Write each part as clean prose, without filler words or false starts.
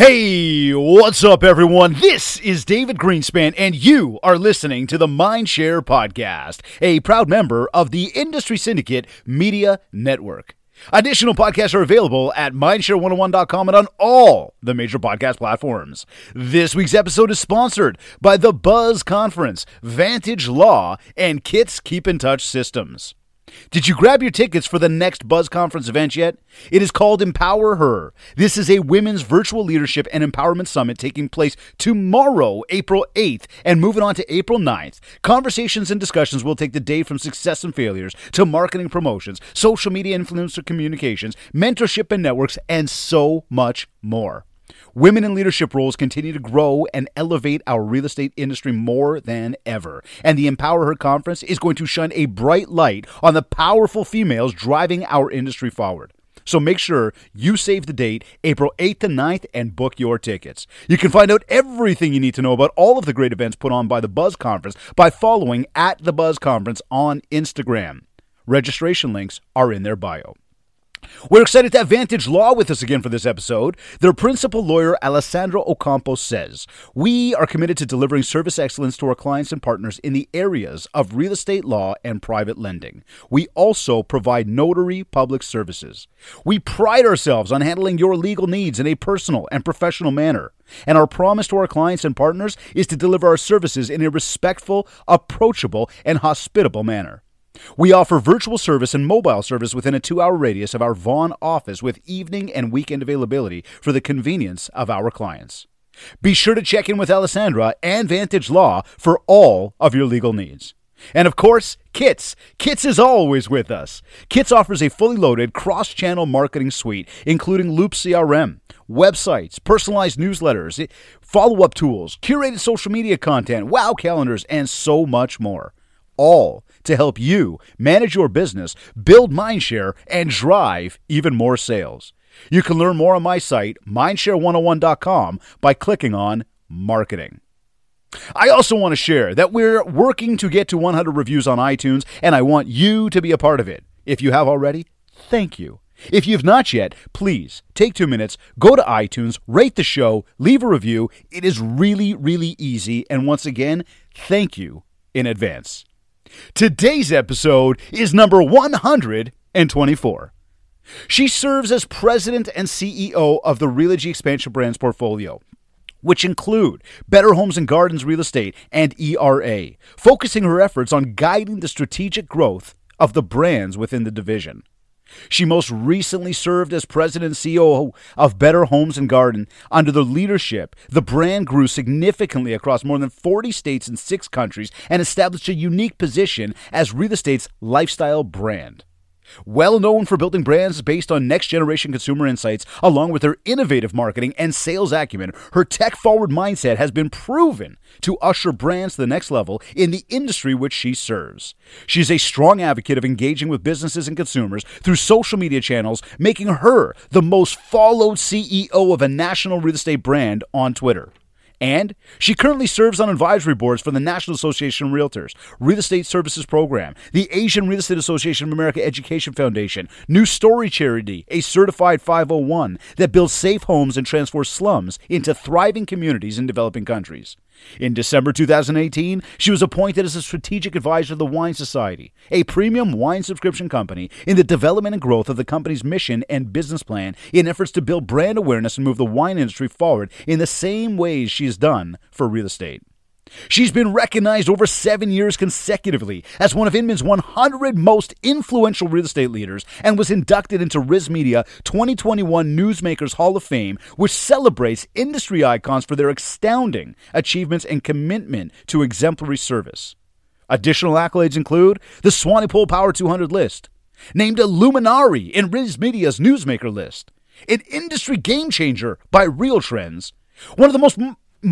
Hey, what's up, everyone? This is David Greenspan, and you are listening to the Mindshare Podcast, a proud member of the Industry Syndicate Media Network. Additional podcasts are available at Mindshare101.com and on all the major podcast platforms. This week's episode is sponsored by the Buzz Conference, Vantage Law, and Kits Keep in Touch Systems. Did you grab your tickets for the next Buzz Conference event yet? It is called Empower Her. This is a women's virtual leadership and empowerment summit taking place tomorrow, April 8th, and moving on to April 9th. Conversations and discussions will take the day from success and failures to marketing promotions, social media influencer communications, mentorship and networks, and so much more. Women in leadership roles continue to grow and elevate our real estate industry more than ever. And the Empower Her Conference is going to shine a bright light on the powerful females driving our industry forward. So make sure you save the date, April 8th and 9th, and book your tickets. You can find out everything you need to know about all of the great events put on by the Buzz Conference by following at the Buzz Conference on Instagram. Registration links are in their bio. We're excited to have Vantage Law with us again for this episode. Their principal lawyer, Alessandro Ocampo, says, "We are committed to delivering service excellence to our clients and partners in the areas of real estate law and private lending. We also provide notary public services. We pride ourselves on handling your legal needs in a personal and professional manner. And our promise to our clients and partners is to deliver our services in a respectful, approachable, and hospitable manner. We offer virtual service and mobile service within a 2-hour radius of our Vaughan office with evening and weekend availability for the convenience of our clients. Be sure to check in with Alessandra and Vantage Law for all of your legal needs." And of course, Kits. Kits is always with us. Kits offers a fully loaded cross-channel marketing suite, including Loop CRM, websites, personalized newsletters, follow-up tools, curated social media content, wow calendars, and so much more. All to help you manage your business, build mindshare, and drive even more sales. You can learn more on my site, Mindshare101.com, by clicking on Marketing. I also want to share that we're working to get to 100 reviews on iTunes, and I want you to be a part of it. If you have already, thank you. If you've not yet, please take 2 minutes, go to iTunes, rate the show, leave a review. It is really, really easy, and once again, thank you in advance. Today's episode is number 124. She serves as president and CEO of the Realogy Expansion Brands portfolio, which include Better Homes and Gardens Real Estate and ERA, focusing her efforts on guiding the strategic growth of the brands within the division. She most recently served as president and CEO of Better Homes and Garden. Under their leadership, the brand grew significantly across more than 40 states and 6 countries and established a unique position as real estate's lifestyle brand. Well known for building brands based on next-generation consumer insights, along with her innovative marketing and sales acumen, her tech-forward mindset has been proven to usher brands to the next level in the industry which she serves. She's a strong advocate of engaging with businesses and consumers through social media channels, making her the most followed CEO of a national real estate brand on Twitter. And she currently serves on advisory boards for the National Association of Realtors, Real Estate Services Program, the Asian Real Estate Association of America Education Foundation, New Story Charity, a certified 501 that builds safe homes and transforms slums into thriving communities in developing countries. In December 2018, she was appointed as a strategic advisor to the Wine Society, a premium wine subscription company, in the development and growth of the company's mission and business plan in efforts to build brand awareness and move the wine industry forward in the same ways she has done for real estate. She's been recognized over 7 years consecutively as one of Inman's 100 most influential real estate leaders and was inducted into RISMedia 2021 Newsmakers Hall of Fame, which celebrates industry icons for their astounding achievements and commitment to exemplary service. Additional accolades include the Swanepoel Power 200 list, named a Luminari in RISMedia's Newsmaker list, an industry game changer by Real Trends, one of the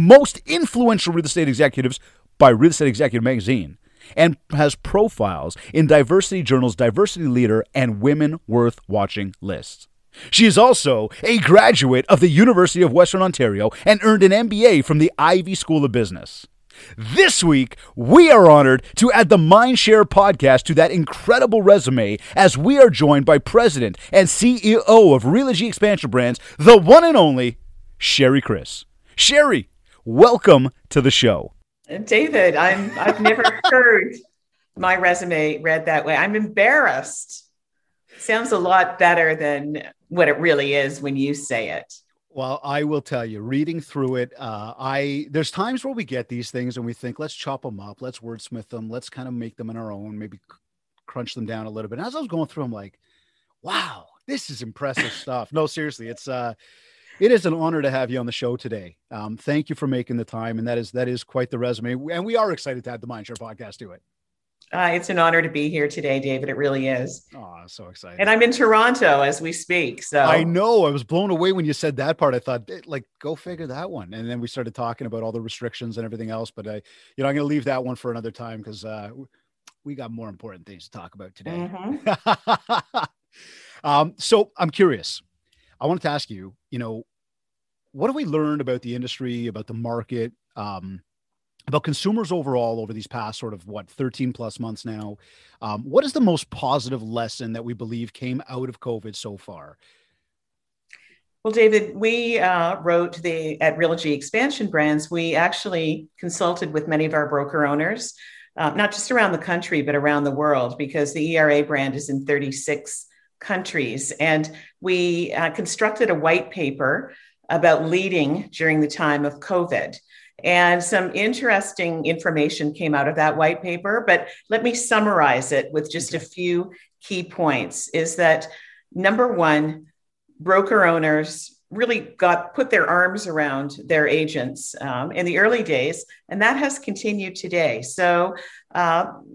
most influential real estate executives by Real Estate Executive Magazine, and has profiles in Diversity Journal's Diversity Leader and Women Worth Watching lists. She is also a graduate of the University of Western Ontario and earned an MBA from the Ivy School of Business. This week, we are honored to add the Mindshare podcast to that incredible resume as we are joined by President and CEO of Realogy Expansion Brands, the one and only Sherry Chris. Sherry, welcome to the show. David, I've never heard my resume read that way. I'm embarrassed. Sounds a lot better than what it really is when you say it. Well, I will tell you, reading through it, there's times where we get these things and we think, let's chop them up, let's wordsmith them, let's kind of make them in our own, maybe crunch them down a little bit. And as I was going through, I'm like, wow, this is impressive stuff. No, seriously, it is an honor to have you on the show today. Thank you for making the time. And that is quite the resume. And we are excited to have the Mindshare podcast do it. It's an honor to be here today, David. It really is. Oh, I'm so excited. And I'm in Toronto as we speak. So I know. I was blown away when you said that part. I thought, like, go figure that one. And then we started talking about all the restrictions and everything else. But I'm going to leave that one for another time because we got more important things to talk about today. Mm-hmm. So I'm curious. I wanted to ask you, what have we learned about the industry, about the market, about consumers overall over these past 13 plus months now? What is the most positive lesson that we believe came out of COVID so far? Well, David, we wrote at Realogy Expansion Brands, we actually consulted with many of our broker owners, not just around the country, but around the world, because the ERA brand is in 36 countries. And we constructed a white paper about leading during the time of COVID. And some interesting information came out of that white paper, but let me summarize it with just a few key points. Is that number one, broker owners really put their arms around their agents in the early days, and that has continued today. So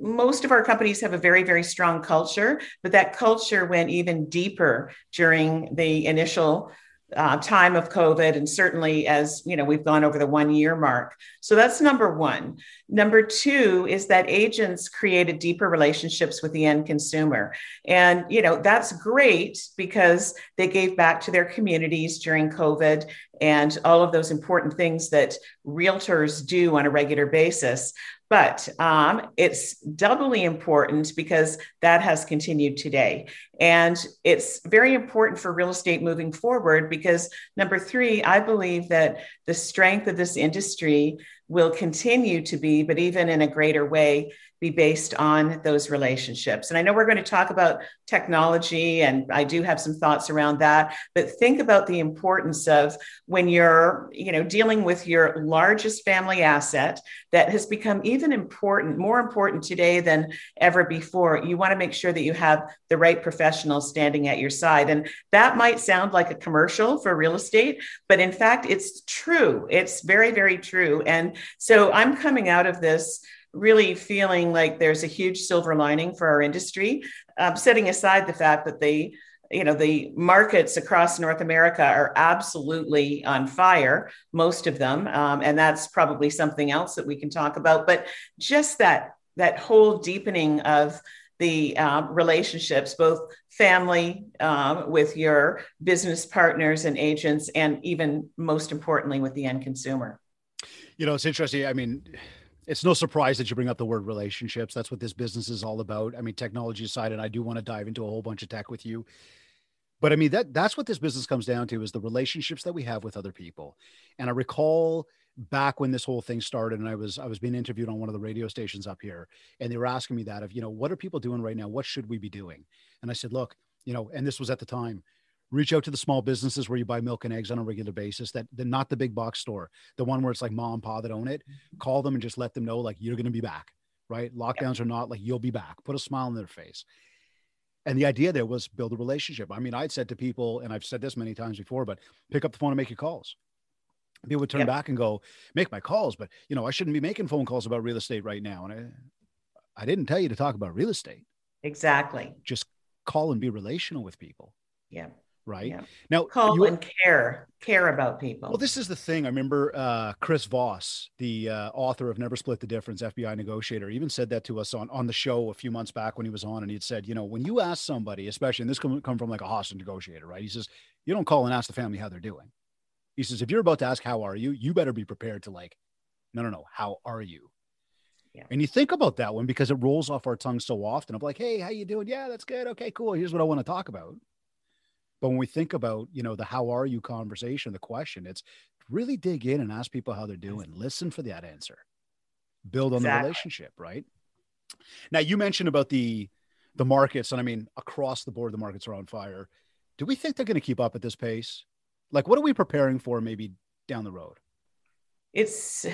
most of our companies have a very, very strong culture, but that culture went even deeper during the initial time of COVID, and certainly as we've gone over the 1 year mark. So that's number one. Number two is that agents created deeper relationships with the end consumer, and that's great because they gave back to their communities during COVID and all of those important things that realtors do on a regular basis. But it's doubly important because that has continued today. And it's very important for real estate moving forward because, number three, I believe that the strength of this industry will continue to be, but even in a greater way, be based on those relationships. And I know we're going to talk about technology, and I do have some thoughts around that, but think about the importance of when you're, dealing with your largest family asset that has become more important today than ever before. You want to make sure that you have the right professionals standing at your side. And that might sound like a commercial for real estate, but in fact, it's true. It's very, very true. And so I'm coming out of this really feeling like there's a huge silver lining for our industry, setting aside the fact that the markets across North America are absolutely on fire, most of them. And that's probably something else that we can talk about. But just that whole deepening of the relationships, both family with your business partners and agents, and even most importantly, with the end consumer. It's interesting. I mean, it's no surprise that you bring up the word relationships. That's what this business is all about. I mean, technology aside, and I do want to dive into a whole bunch of tech with you, but I mean, that's what this business comes down to, is the relationships that we have with other people. And I recall back when this whole thing started, and I was being interviewed on one of the radio stations up here, and they were asking me that of, what are people doing right now? What should we be doing? And I said, look, and this was at the time, reach out to the small businesses where you buy milk and eggs on a regular basis, that they're not the big box store, the one where it's like mom and pa that own it. Call them and just let them know, like, you're going to be back, right? Lockdowns or not, like, you'll be back. Put a smile on their face. And the idea there was build a relationship. I mean, I'd said to people, and I've said this many times before, but pick up the phone and make your calls. People would turn back and go, make my calls, but I shouldn't be making phone calls about real estate right now. And I didn't tell you to talk about real estate. Exactly. Just call and be relational with people. Yeah. Right. Yeah. Now, call and care about people. Well, this is the thing. I remember Chris Voss, the author of Never Split the Difference, FBI negotiator, even said that to us on the show a few months back when he was on. And he'd said, when you ask somebody, especially, and this can come from like a hostage negotiator, right? He says, you don't call and ask the family how they're doing. He says, if you're about to ask, how are you? You better be prepared to like, no, how are you? Yeah. And you think about that one because it rolls off our tongue so often. I'm like, hey, how you doing? Yeah, that's good. Okay, cool. Here's what I want to talk about. But when we think about, you know, the how are you conversation, the question, it's really dig in and ask people how they're doing. Listen for that answer. Build on the relationship, right? Now, you mentioned about the markets, and I mean, across the board, the markets are on fire. Do we think they're going to keep up at this pace? Like, what are we preparing for maybe down the road? It's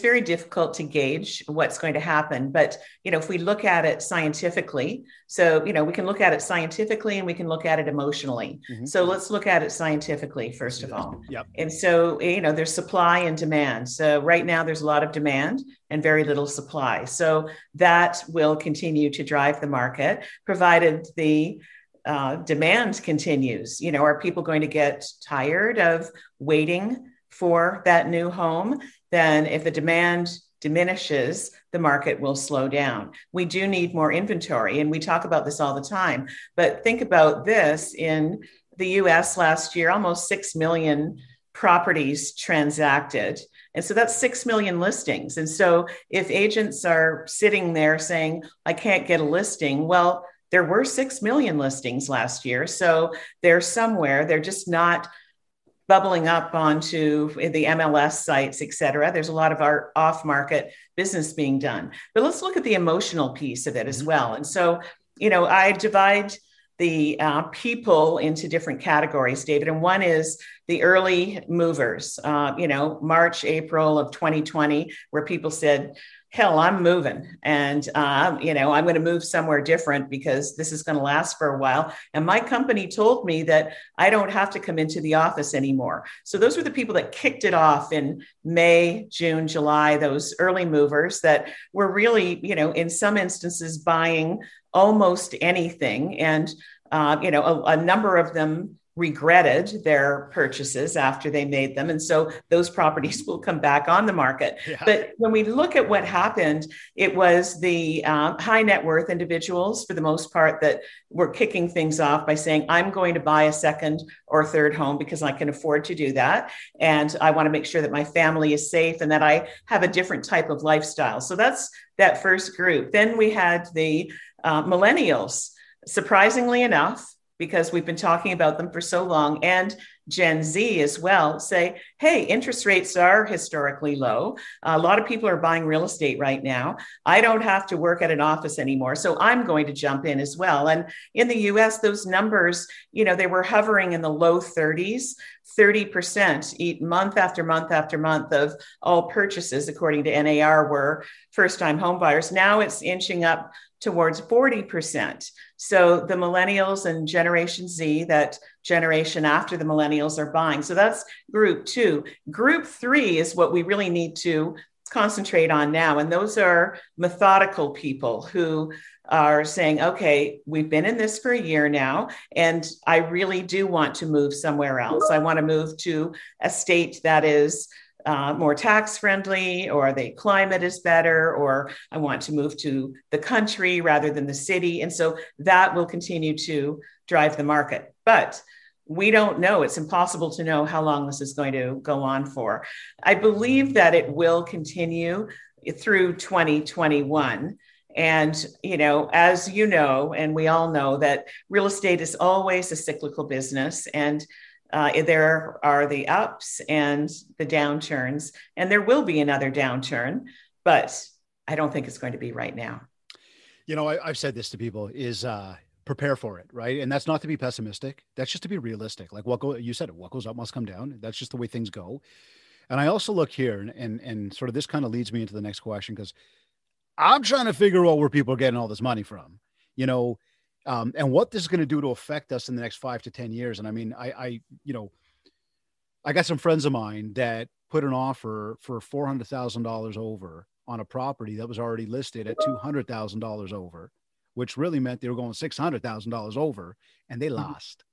very difficult to gauge what's going to happen. But, you know, if we look at it scientifically, so, you know, we can look at it scientifically and we can look at it emotionally. Mm-hmm. So let's look at it scientifically, first of all. Yep. And so, you know, there's supply and demand. So right now there's a lot of demand and very little supply. So that will continue to drive the market, provided the demand continues. You know, are people going to get tired of waiting for that new home? Then if the demand diminishes, the market will slow down. We do need more inventory, and we talk about this all the time, but think about this. In the US last year, almost 6 million properties transacted. And so that's 6 million listings. And so if agents are sitting there saying, I can't get a listing, well, there were 6 million listings last year. So they're somewhere, they're just not bubbling up onto the MLS sites, et cetera. There's a lot of our off-market business being done. But let's look at the emotional piece of it as well. And so, you know, I divide the people into different categories, David. And one is the early movers, you know, March, April of 2020, where people said, hell, I'm moving. And, you know, I'm going to move somewhere different because this is going to last for a while. And my company told me that I don't have to come into the office anymore. So those were the people that kicked it off in May, June, July, those early movers that were really, you know, in some instances buying almost anything. And, you know, a number of them regretted their purchases after they made them. And so those properties will come back on the market. Yeah. But when we look at what happened, it was the high net worth individuals, for the most part, that were kicking things off by saying, I'm going to buy a second or third home because I can afford to do that. And I want to make sure that my family is safe and that I have a different type of lifestyle. So that's that first group. Then we had the millennials, surprisingly enough, because we've been talking about them for so long, and Gen Z as well, say, hey, interest rates are historically low. A lot of people are buying real estate right now. I don't have to work at an office anymore. So I'm going to jump in as well. And in the US, those numbers, you know, they were hovering in the low 30s, 30% month after month after month of all purchases, according to NAR, were first-time home buyers. Now it's inching up towards 40%. So the millennials and Generation Z, that generation after the millennials, are buying. So that's group two. Group three is what we really need to concentrate on now. And those are methodical people who are saying, okay, we've been in this for a year now, and I really do want to move somewhere else. I want to move to a state that is more tax friendly, or the climate is better, or I want to move to the country rather than the city. And so that will continue to drive the market. But we don't know. It's impossible to know how long this is going to go on for. I believe that it will continue through 2021. And, you know, as you know, and we all know, that real estate is always a cyclical business, and there are the ups and the downturns, and there will be another downturn, but I don't think it's going to be right now. You know, I've said this to people is prepare for it, right? And that's not to be pessimistic. That's just to be realistic. Like you said, what goes up must come down. That's just the way things go. And I also look here and sort of this kind of leads me into the next question, because I'm trying to figure out where people are getting all this money from, you know, and what this is going to do to affect us in the next 5 to 10 years. And I mean, I you know, I got some friends of mine that put an offer for $400,000 over on a property that was already listed at $200,000 over, which really meant they were going $600,000 over, and they lost.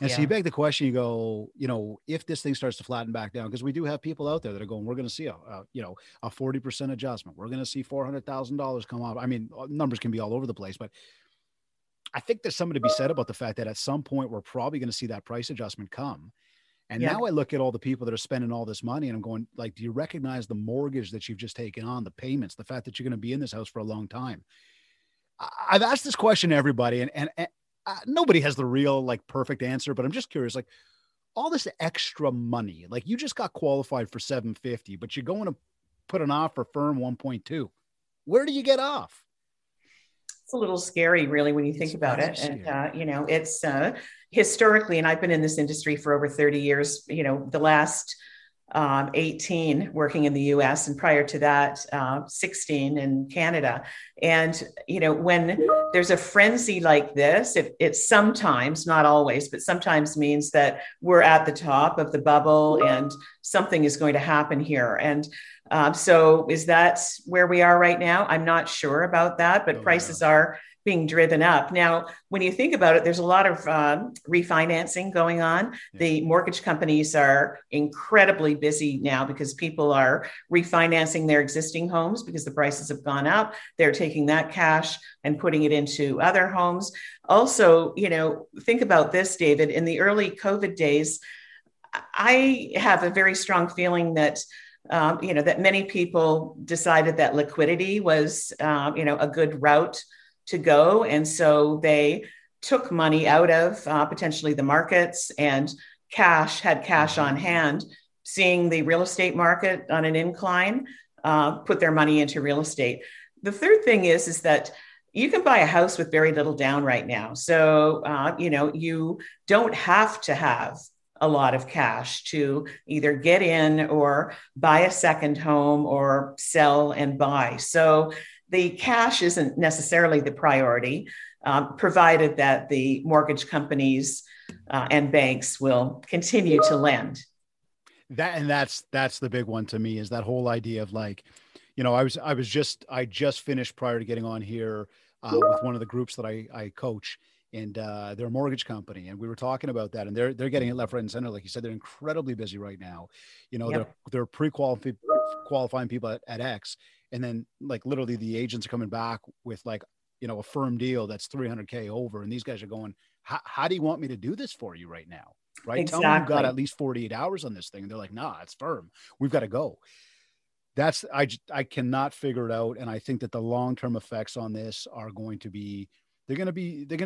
And so you beg the question, you go, you know, if this thing starts to flatten back down, because we do have people out there that are going, we're going to see a 40% adjustment. We're going to see $400,000 come up. I mean, numbers can be all over the place, but I think there's something to be said about the fact that at some point we're probably going to see that price adjustment come. And now I look at all the people that are spending all this money, and I'm going, like, do you recognize the mortgage that you've just taken on, the payments, the fact that you're going to be in this house for a long time? I've asked this question to everybody, and nobody has the real like perfect answer, but I'm just curious, like all this extra money, like you just got qualified for 750, but you're going to put an offer firm 1.2. Where do you get off? It's a little scary, really, when you think about it. And, you know, it's historically, and I've been in this industry for over 30 years, you know, the last 18 working in the US, and prior to that, 16 in Canada. And, you know, when there's a frenzy like this, it sometimes, not always, but sometimes means that we're at the top of the bubble and something is going to happen here. And so is that where we are right now? I'm not sure about that, but prices are being driven up. Now, when you think about it, there's a lot of refinancing going on. Yeah. The mortgage companies are incredibly busy now because people are refinancing their existing homes because the prices have gone up. They're taking that cash and putting it into other homes. Also, you know, think about this, David, in the early COVID days, I have a very strong feeling that you know, that many people decided that liquidity was, you know, a good route to go. And so they took money out of potentially the markets and had cash on hand, seeing the real estate market on an incline, put their money into real estate. The third thing is that you can buy a house with very little down right now. So, you know, you don't have to have a lot of cash to either get in or buy a second home or sell and buy. So the cash isn't necessarily the priority, provided that the mortgage companies and banks will continue to lend. That's the big one to me, is that whole idea of like, you know, I just finished prior to getting on here with one of the groups that I coach, and they're a mortgage company. And we were talking about that, and they're getting it left, right, and center. Like you said, they're incredibly busy right now. You know, yep. They're pre-qualifying people at X. And then like literally the agents are coming back with like, you know, a firm deal that's $300K over. And these guys are going, how do you want me to do this for you right now? Right. Exactly. Tell me you've got at least 48 hours on this thing. And they're like, nah, it's firm. We've got to go. I cannot figure it out. And I think that the long-term effects on this are going to be, they're going to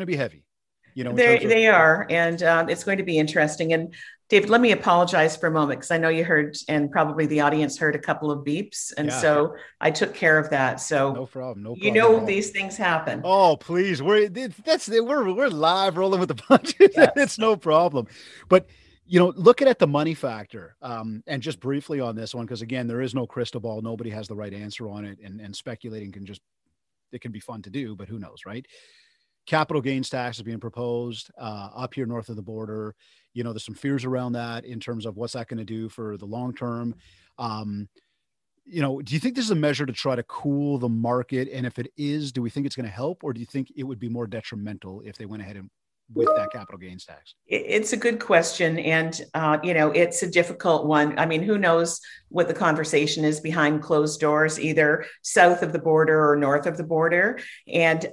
be heavy, you know, they are. And it's going to be interesting. And David, let me apologize for a moment, because I know you heard, and probably the audience heard, a couple of beeps. And so I took care of that. So no problem. You know, these things happen. Oh, please. We're live, rolling with the punches. Yes. It's no problem. But, you know, looking at the money factor, and just briefly on this one, because again, there is no crystal ball. Nobody has the right answer on it. And speculating it can be fun to do, but who knows, right? Capital gains tax is being proposed up here north of the border. You know, there's some fears around that in terms of what's that going to do for the long term. You know, do you think this is a measure to try to cool the market? And if it is, do we think it's going to help, or do you think it would be more detrimental if they went ahead with that capital gains tax? It's a good question. And, you know, it's a difficult one. I mean, who knows what the conversation is behind closed doors, either south of the border or north of the border. And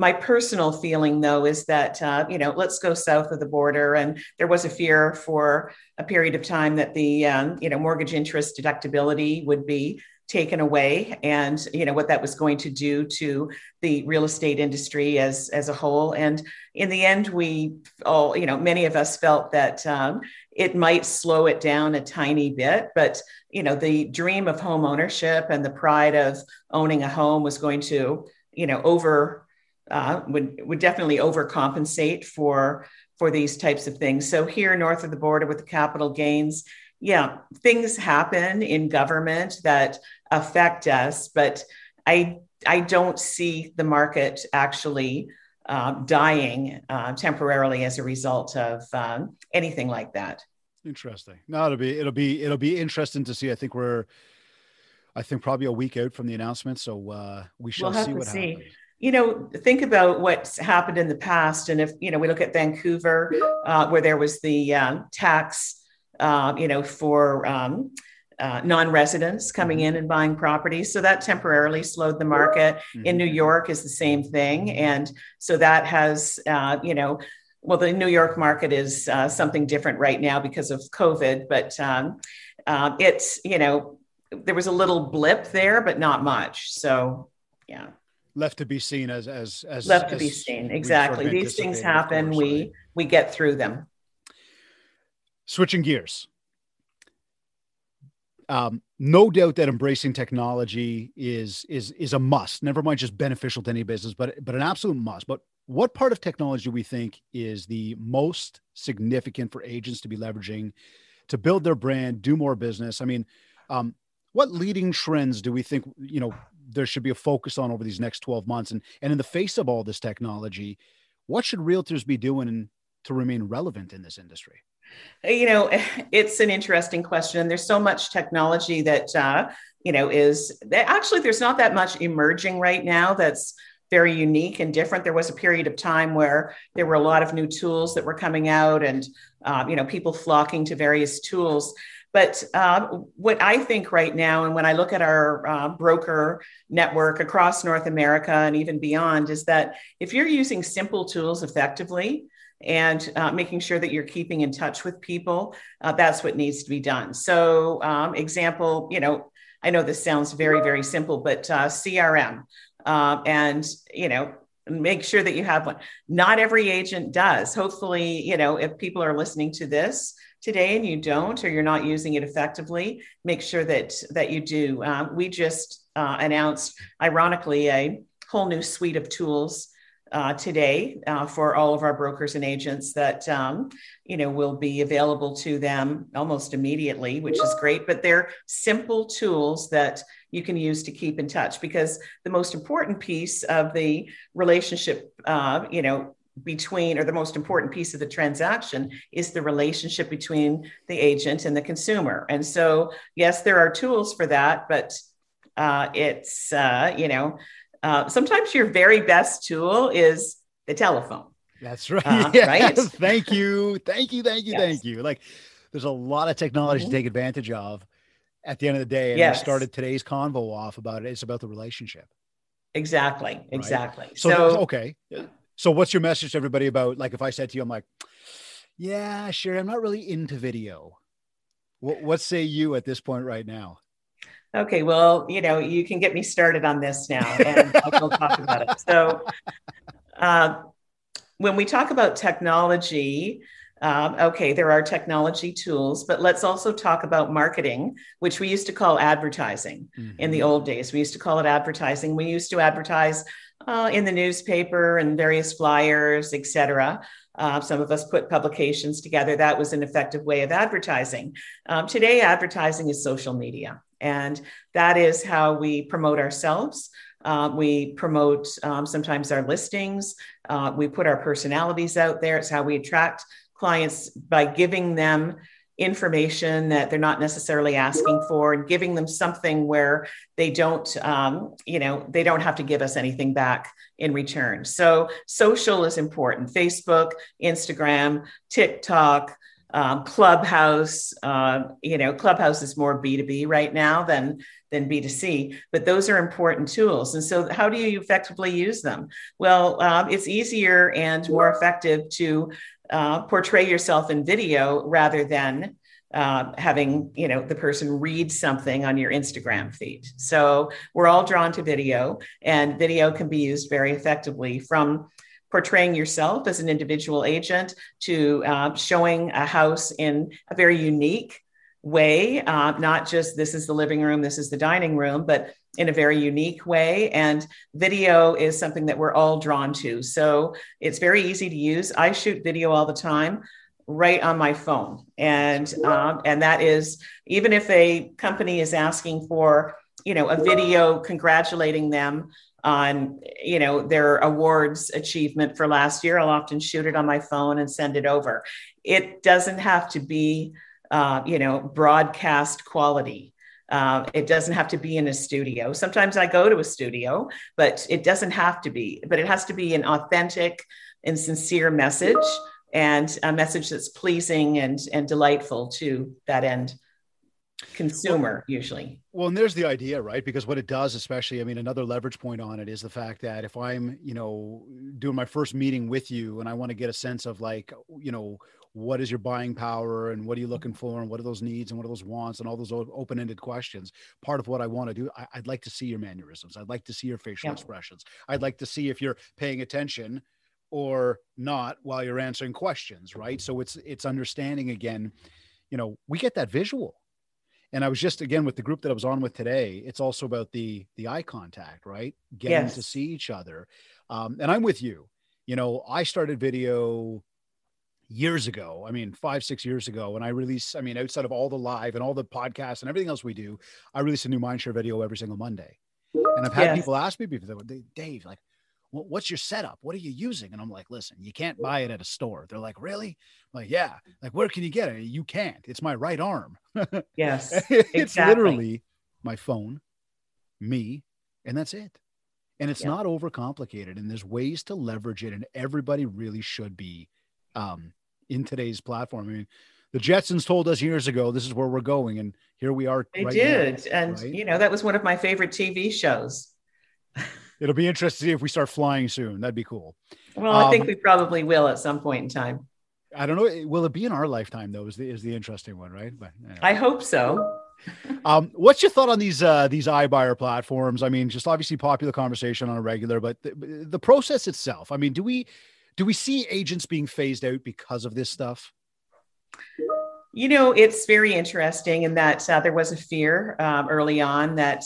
my personal feeling, though, is that, you know, let's go south of the border. And there was a fear for a period of time that the, you know, mortgage interest deductibility would be taken away, and you know what that was going to do to the real estate industry as a whole. And in the end, we all, you know, many of us felt that it might slow it down a tiny bit, but you know, the dream of home ownership and the pride of owning a home was going to, you know, would definitely overcompensate for these types of things. So here north of the border with the capital gains, yeah, things happen in government that affect us, but I don't see the market actually dying temporarily as a result of anything like that. Interesting. No, it'll be interesting to see. I think we're probably a week out from the announcement, so we shall see what happens. You know, think about what's happened in the past, and if you know, we look at Vancouver, where there was the tax. You know, for non-residents coming in and buying properties. So that temporarily slowed the market. Mm-hmm. In New York is the same thing. And so that has, you know, well, the New York market is something different right now because of COVID, but it's, you know, there was a little blip there, but not much. So, yeah. left to be seen as left to be seen. Exactly. These things happen. We get through them. Switching gears. No doubt that embracing technology is a must. Never mind just beneficial to any business, but an absolute must. But what part of technology do we think is the most significant for agents to be leveraging to build their brand, do more business? I mean, what leading trends do we think, you know, there should be a focus on over these next 12 months? And in the face of all this technology, what should realtors be doing to remain relevant in this industry? You know, it's an interesting question. There's so much technology that, there's not that much emerging right now that's very unique and different. There was a period of time where there were a lot of new tools that were coming out and, people flocking to various tools. But what I think right now, and when I look at our broker network across North America and even beyond, is that if you're using simple tools effectively, and making sure that you're keeping in touch with people, that's what needs to be done. So example, I know this sounds very, very simple, but CRM make sure that you have one. Not every agent does. Hopefully, if people are listening to this today and you don't, or you're not using it effectively, make sure that you do. We just announced, ironically, a whole new suite of tools today for all of our brokers and agents that, will be available to them almost immediately, which is great, but they're simple tools that you can use to keep in touch, because the most important piece of the relationship, the most important piece of the transaction is the relationship between the agent and the consumer. And so, yes, there are tools for that, but sometimes your very best tool is the telephone. That's right. Yes. Right? Thank you. Yes. Thank you. Like, there's a lot of technology to take advantage of at the end of the day. And I started today's convo off about it. It's about the relationship. Exactly. Right? So okay. So what's your message to everybody about, like, if I said to you, I'm like, yeah, Sherry, I'm not really into video. What say you at this point right now? Okay, well, you can get me started on this now, and we'll talk about it. So when we talk about technology, there are technology tools, but let's also talk about marketing, which we used to call advertising in the old days. We used to call it advertising. We used to advertise in the newspaper and various flyers, et cetera. Some of us put publications together. That was an effective way of advertising. Today, advertising is social media. And that is how we promote ourselves. We promote sometimes our listings. We put our personalities out there. It's how we attract clients by giving them information that they're not necessarily asking for, and giving them something where they don't, they don't have to give us anything back in return. So social is important. Facebook, Instagram, TikTok, Clubhouse, Clubhouse is more B2B right now than B2C, but those are important tools. And so how do you effectively use them? Well, it's easier and more effective to portray yourself in video rather than having, the person read something on your Instagram feed. So we're all drawn to video, and video can be used very effectively, from portraying yourself as an individual agent to showing a house in a very unique way, not just this is the living room, this is the dining room, but in a very unique way. And video is something that we're all drawn to. So it's very easy to use. I shoot video all the time right on my phone. And that is, even if a company is asking for, a video congratulating them on, their awards achievement for last year, I'll often shoot it on my phone and send it over. It doesn't have to be, broadcast quality. It doesn't have to be in a studio. Sometimes I go to a studio, but it doesn't have to be, but it has to be an authentic and sincere message, and a message that's pleasing and delightful to that end consumer, usually. Well, and there's the idea, right? Because what it does, especially, another leverage point on it is the fact that if I'm, doing my first meeting with you and I want to get a sense of, like, what is your buying power and what are you looking for and what are those needs and what are those wants and all those open-ended questions. Part of what I want to do, I'd like to see your mannerisms. I'd like to see your facial expressions. I'd like to see if you're paying attention or not while you're answering questions, right? So it's understanding again, you know, we get that visual. And I was just, again, with the group that I was on with today, it's also about the eye contact, right? Getting to see each other. And I'm with you. You know, I started video years ago. I mean, 5-6 years ago, and I release, I mean, outside of all the live and all the podcasts and everything else we do, I release a new Mindshare video every single Monday. And I've had people ask me before, Dave, like, what's your setup? What are you using? And I'm like, listen, you can't buy it at a store. They're like, really? I'm like, yeah. Like, where can you get it? You can't. It's my right arm. Yes. It's literally my phone, me, and that's it. And it's not overcomplicated. And there's ways to leverage it. And everybody really should be in today's platform. I mean, the Jetsons told us years ago, this is where we're going. And here we are. They did. Now, and, you know, that was one of my favorite TV shows. It'll be interesting to see if we start flying soon. That'd be cool. Well, I think we probably will at some point in time. I don't know. Will it be in our lifetime, though, is the interesting one, right? But anyway. I hope so. What's your thought on these iBuyer platforms? I mean, just obviously popular conversation on a regular, but the process itself. I mean, do we see agents being phased out because of this stuff? You know, it's very interesting in that there was a fear early on that,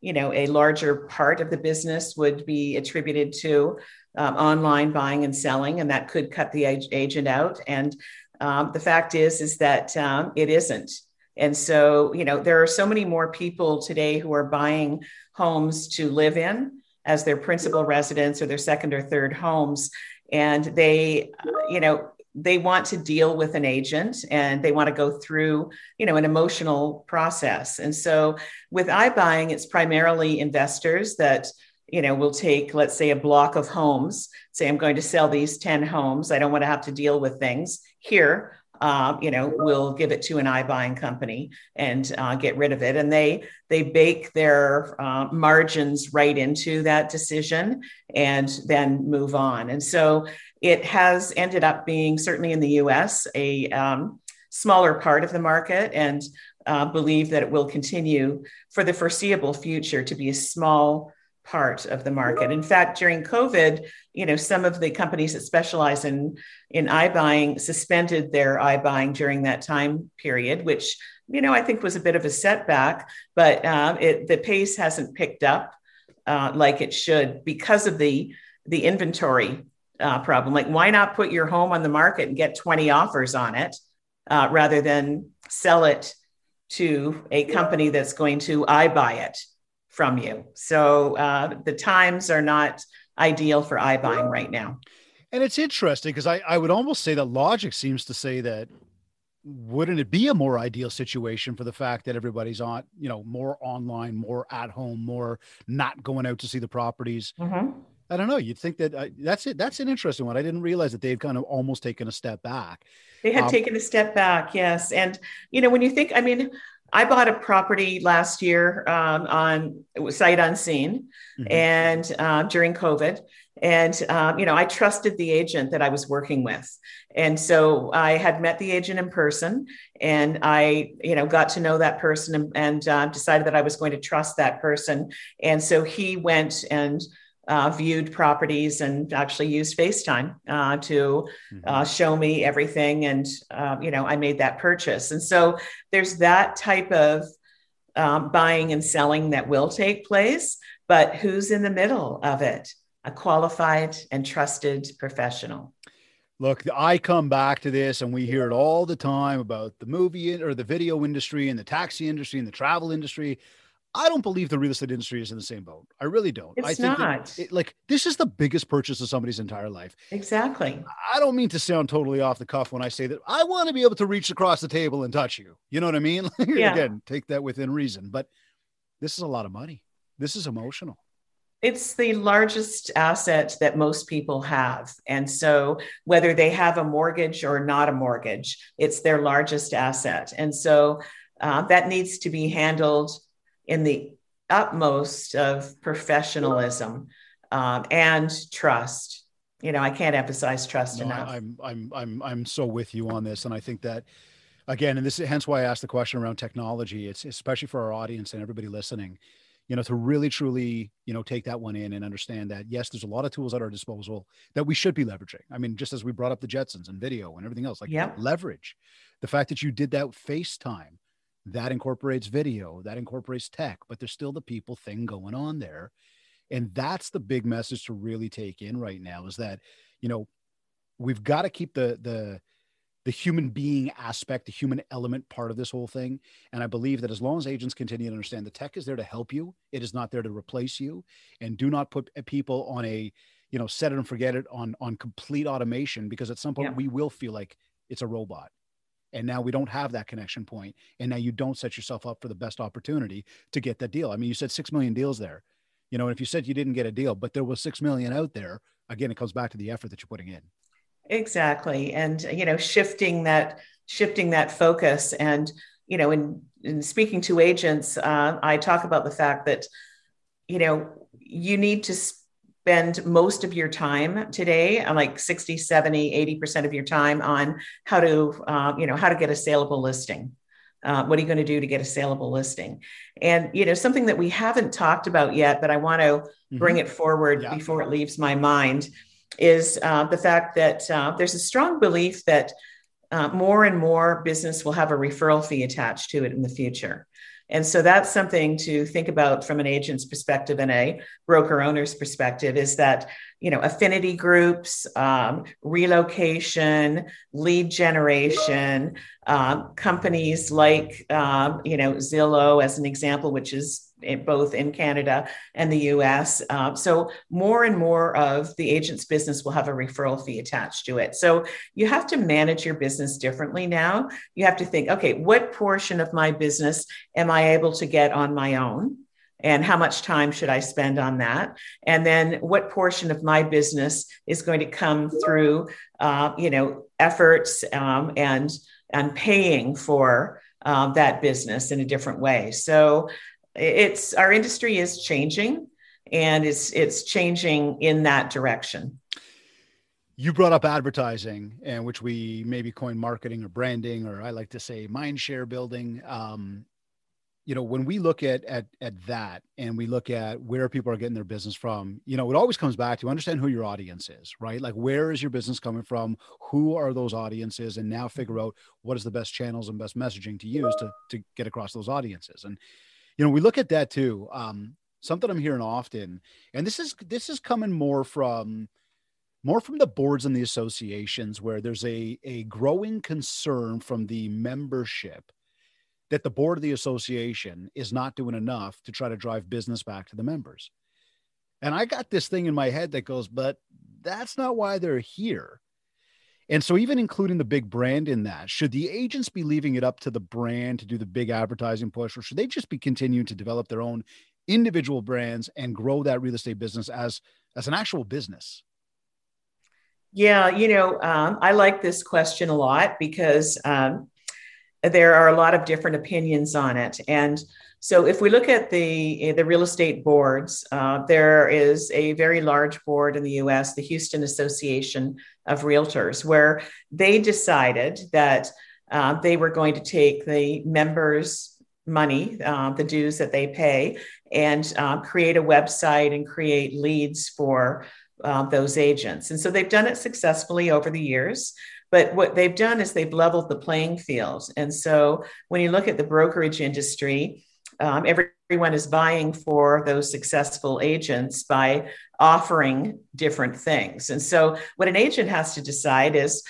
you know, a larger part of the business would be attributed to online buying and selling, and that could cut the agent out. And the fact is that it isn't. And so, you know, there are so many more people today who are buying homes to live in as their principal residence or their second or third homes. And they, you know, they want to deal with an agent and they want to go through, you know, an emotional process. And so with iBuying, it's primarily investors that, you know, will take, let's say, a block of homes, say, I'm going to sell these 10 homes. I don't want to have to deal with things here. You know, we'll give it to an iBuying company and get rid of it. And they bake their margins right into that decision and then move on. And so it has ended up being, certainly in the US, a smaller part of the market, and believe that it will continue for the foreseeable future to be a small part of the market. In fact, during COVID, you know, some of the companies that specialize in iBuying suspended their iBuying during that time period, which, you know, I think was a bit of a setback, but the pace hasn't picked up like it should because of the inventory problem. Like, why not put your home on the market and get 20 offers on it rather than sell it to a company that's going to iBuy it from you? So the times are not ideal for iBuying right now. And it's interesting because I would almost say that logic seems to say that, wouldn't it be a more ideal situation for the fact that everybody's on, you know, more online, more at home, more not going out to see the properties? Mm-hmm. I don't know. You'd think that that's it. That's an interesting one. I didn't realize that they've kind of almost taken a step back. They had taken a step back. Yes. And, you know, when you think, I mean, I bought a property last year on sight unseen, mm-hmm. and during COVID, and you know, I trusted the agent that I was working with, and so I had met the agent in person, and I, you know, got to know that person and decided that I was going to trust that person, and so he went and viewed properties and actually used FaceTime to show me everything. And, you know, I made that purchase. And so there's that type of buying and selling that will take place, but who's in the middle of it? A qualified and trusted professional. Look, I come back to this and we hear it all the time about the movie or the video industry and the taxi industry and the travel industry. I don't believe the real estate industry is in the same boat. I really don't. It's not. Like, this is the biggest purchase of somebody's entire life. Exactly. I don't mean to sound totally off the cuff when I say that I want to be able to reach across the table and touch you. You know what I mean? Yeah. Again, take that within reason. But this is a lot of money. This is emotional. It's the largest asset that most people have. And so whether they have a mortgage or not a mortgage, it's their largest asset. And so that needs to be handled in the utmost of professionalism and trust You know, I can't emphasize trust enough. I'm so with you on this. And I think that, again, and this is hence why I asked the question around technology. It's especially for our audience and everybody listening, you know, to really, truly, you know, take that one in and understand that, yes, there's a lot of tools at our disposal that we should be leveraging. I mean, just as we brought up the Jetsons and video and everything else, like leverage. The fact that you did that FaceTime, that incorporates video, that incorporates tech, but there's still the people thing going on there. And that's the big message to really take in right now is that, you know, we've got to keep the human being aspect, the human element part of this whole thing. And I believe that as long as agents continue to understand the tech is there to help you, it is not there to replace you. And do not put people on a, you know, set it and forget it on complete automation, because at some point we will feel like it's a robot. And now we don't have that connection point. And now you don't set yourself up for the best opportunity to get that deal. I mean, you said 6 million deals there, you know, and if you said you didn't get a deal, but there was 6 million out there, again, it comes back to the effort that you're putting in. Exactly. And, you know, shifting that focus. And, you know, in speaking to agents, I talk about the fact that, you know, you need to spend most of your time today, like 60, 70, 80% of your time on how to, you know, how to get a saleable listing. What are you going to do to get a saleable listing? And, you know, something that we haven't talked about yet, but I want to bring it forward before it leaves my mind is the fact that there's a strong belief that more and more business will have a referral fee attached to it in the future. And so that's something to think about from an agent's perspective and a broker owner's perspective is that, you know, affinity groups, relocation, lead generation, companies like, you know, Zillow as an example, which is both in Canada and the US. So more and more of the agent's business will have a referral fee attached to it. So you have to manage your business differently now. You have to think, okay, what portion of my business am I able to get on my own? And how much time should I spend on that? And then what portion of my business is going to come through, you know, efforts and paying for that business in a different way. So it's our industry is changing, and it's changing in that direction. You brought up advertising, and which we maybe coin marketing or branding, or I like to say mindshare building. You know, when we look at that, and we look at where people are getting their business from, you know, it always comes back to understand who your audience is, right? Like, where is your business coming from? Who are those audiences? And now figure out what is the best channels and best messaging to use to get across those audiences. And you know, we look at that too. Something I'm hearing often, and this is coming more from the boards and the associations, where there's a growing concern from the membership that the board of the association is not doing enough to try to drive business back to the members. And I got this thing in my head that goes, but that's not why they're here. And so even including the big brand in that, should the agents be leaving it up to the brand to do the big advertising push, or should they just be continuing to develop their own individual brands and grow that real estate business as an actual business? Yeah, you know, I like this question a lot because there are a lot of different opinions on it. And so if we look at the real estate boards, there is a very large board in the US, the Houston Association of Realtors, where they decided that they were going to take the members' money, the dues that they pay, and create a website and create leads for those agents. And so they've done it successfully over the years. But what they've done is they've leveled the playing field. And so when you look at the brokerage industry, everyone is vying for those successful agents by offering different things. And so what an agent has to decide is,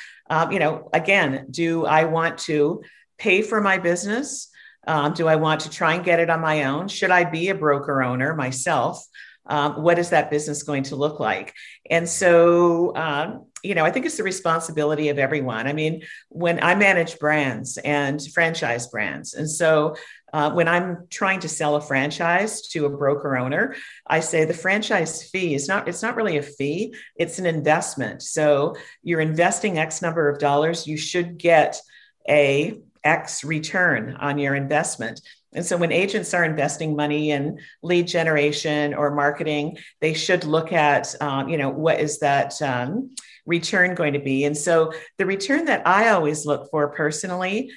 you know, again, do I want to pay for my business? Do I want to try and get it on my own? Should I be a broker owner myself? What is that business going to look like? And so, you know, I think it's the responsibility of everyone. I mean, when I manage brands and franchise brands, and so when I'm trying to sell a franchise to a broker owner, I say the franchise fee is it's not really a fee, it's an investment. So you're investing X number of dollars, you should get a X return on your investment. And so when agents are investing money in lead generation or marketing, they should look at, what is that return going to be? And so the return that I always look for personally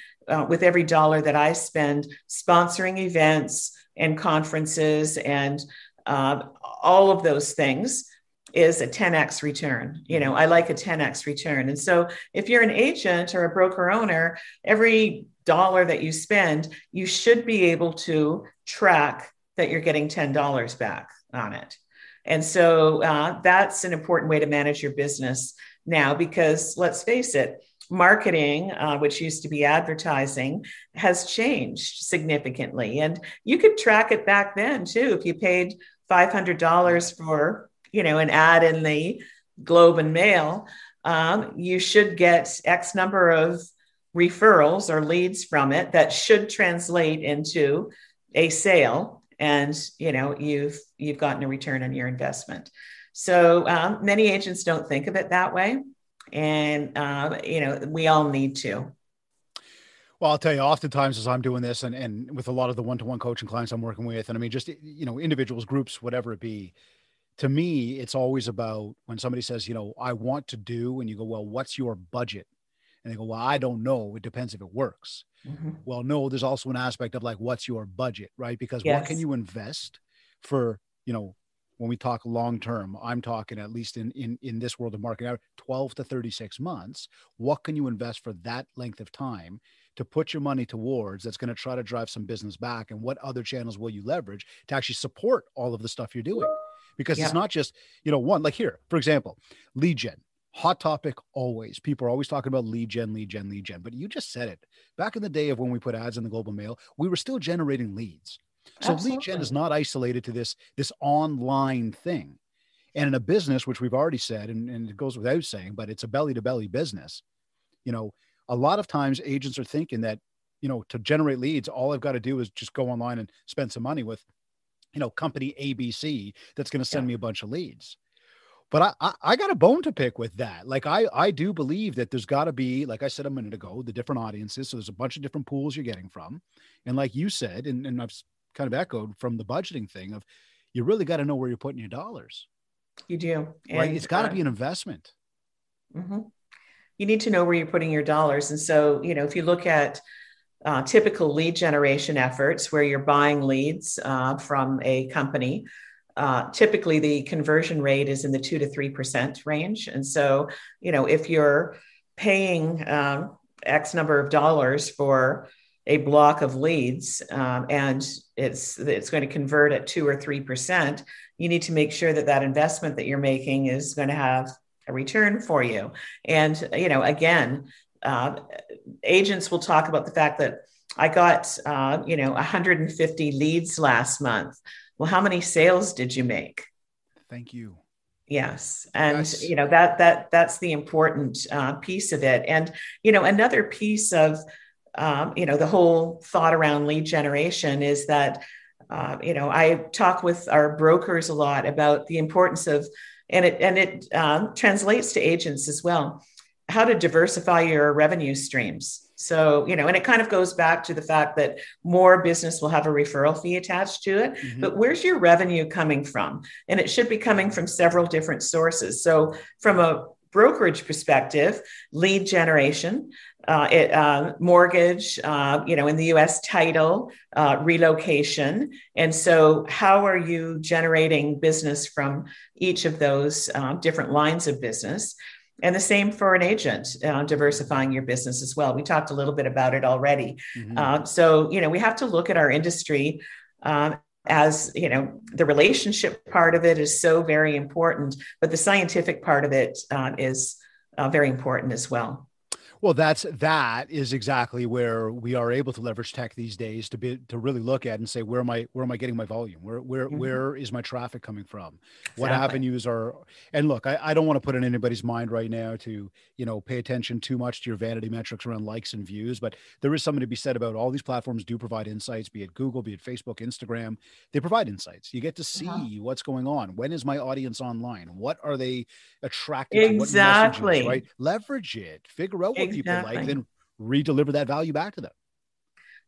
with every dollar that I spend sponsoring events and conferences and all of those things is a 10x return. I like a 10x return. And so if you're an agent or a broker owner, every dollar that you spend, you should be able to track that you're getting $10 back on it. And so that's an important way to manage your business now, because let's face it, marketing, which used to be advertising, has changed significantly. And you could track it back then too. If you paid $500 for, an ad in the Globe and Mail, you should get X number of referrals or leads from it that should translate into a sale, and you've gotten a return on your investment. So many agents don't think of it that way, and we all need to. Well, I'll tell you, oftentimes as I'm doing this, and with a lot of the one-to-one coaching clients I'm working with, and I mean, just individuals, groups, whatever it be. To me, it's always about when somebody says, I want to do, and you go, well, what's your budget? And they go, well, I don't know. It depends if it works. Mm-hmm. Well, no, there's also an aspect of like, what's your budget, right? Because What can you invest for, when we talk long-term, I'm talking at least in this world of marketing, 12 to 36 months, what can you invest for that length of time to put your money towards that's going to try to drive some business back? And what other channels will you leverage to actually support all of the stuff you're doing? Because It's not just, one, like here, for example, lead gen. Hot topic always. People are always talking about lead gen. But you just said it. Back in the day of when we put ads in the Globe and Mail, we were still generating leads. So Lead gen is not isolated to this online thing. And in a business, which we've already said, and it goes without saying, but it's a belly-to-belly business, a lot of times agents are thinking that, to generate leads, all I've got to do is just go online and spend some money with, company ABC that's going to send me a bunch of leads. But I got a bone to pick with that. Like I do believe that there's got to be, like I said a minute ago, the different audiences. So there's a bunch of different pools you're getting from. And like you said, and I've kind of echoed from the budgeting thing of, you really got to know where you're putting your dollars. You do. Right? It's got to be an investment. Mm-hmm. You need to know where you're putting your dollars. And so, if you look at typical lead generation efforts where you're buying leads from a company, typically the conversion rate is in the 2 to 3% range. And so, if you're paying X number of dollars for a block of leads and it's going to convert at 2 or 3%, you need to make sure that that investment that you're making is going to have a return for you. And, again, agents will talk about the fact that I got, 150 leads last month. Well, how many sales did you make? Thank you. Yes. And, that's the important piece of it. And, another piece of, the whole thought around lead generation is that, I talk with our brokers a lot about the importance of, and it translates to agents as well, how to diversify your revenue streams. So, and it kind of goes back to the fact that more business will have a referral fee attached to it, mm-hmm. but where's your revenue coming from? And it should be coming from several different sources. So from a brokerage perspective, lead generation, mortgage, in the US title, relocation. And so how are you generating business from each of those different lines of business? And the same for an agent, diversifying your business as well. We talked a little bit about it already. Mm-hmm. So, we have to look at our industry as, the relationship part of it is so very important, but the scientific part of it is very important as well. Well, that is exactly where we are able to leverage tech these days to really look at and say, where am I getting my volume? Where mm-hmm. where is my traffic coming from? Exactly. What avenues are, and look, I don't want to put in anybody's mind right now to, pay attention too much to your vanity metrics around likes and views, but there is something to be said about all these platforms do provide insights, be it Google, be it Facebook, Instagram, they provide insights. You get to see what's going on. When is my audience online? What are they attracted to? What messages, right? Leverage it, figure out what people like, then redeliver that value back to them.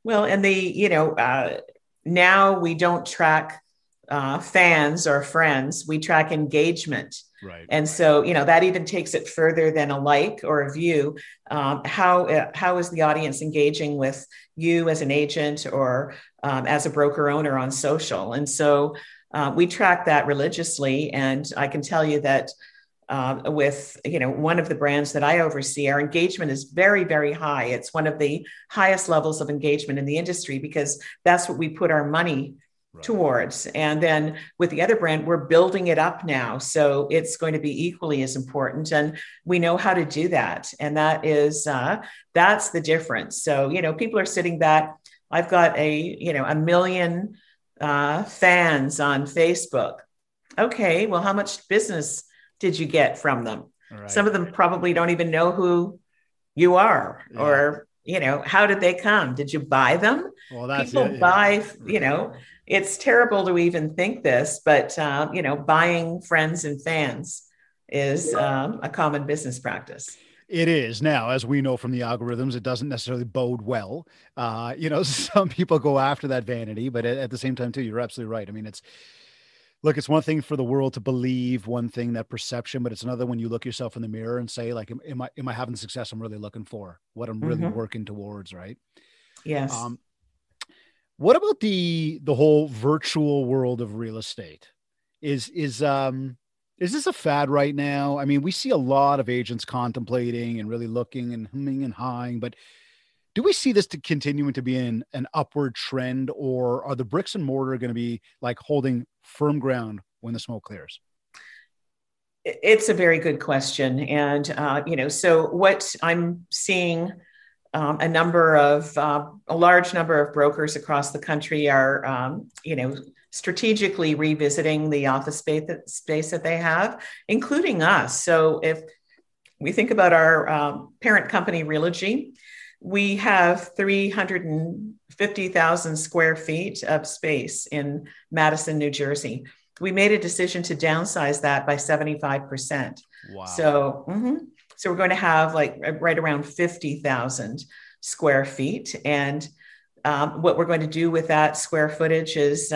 Well, and they, you know, now we don't track fans or friends, we track engagement. Right. And so, you know, that even takes it further than a like or a view. How is the audience engaging with you as an agent or as a broker owner on social? And so we track that religiously. And I can tell you that with, you know, one of the brands that I oversee, our engagement is very, very high. It's one of the highest levels of engagement in the industry because that's what we put our money towards. And then with the other brand, we're building it up now. So it's going to be equally as important. And we know how to do that. And that is, that's the difference. So, you know, people are sitting back. I've got a million fans on Facebook. Okay, well, how much business did you get from them? Right. Some of them probably don't even know who you are or, you know, how did they come? Did you buy them? Well, that's people buy, you know, it's terrible to even think this, but, you know, buying friends and fans is a common business practice. It is. Now, as we know from the algorithms, it doesn't necessarily bode well. You know, some people go after that vanity, but at the same time, too, you're absolutely right. I mean, it's one thing for the world to believe one thing, that perception, but it's another when you look yourself in the mirror and say, like, am I having the success I'm really looking for, what I'm really working towards, right? Yes. What about the whole virtual world of real estate? Is this a fad right now? I mean, we see a lot of agents contemplating and really looking and humming and hawing, but do we see this to continuing to be in an upward trend, or are the bricks and mortar going to be like holding firm ground when the smoke clears? It's a very good question. And, you know, so what I'm seeing, a large number of brokers across the country are, you know, strategically revisiting the office space that they have, including us. So if we think about our parent company, Realogy, we have 350,000 square feet of space in Madison, New Jersey. We made a decision to downsize that by 75%. Wow. So, so we're going to have like right around 50,000 square feet. And what we're going to do with that square footage is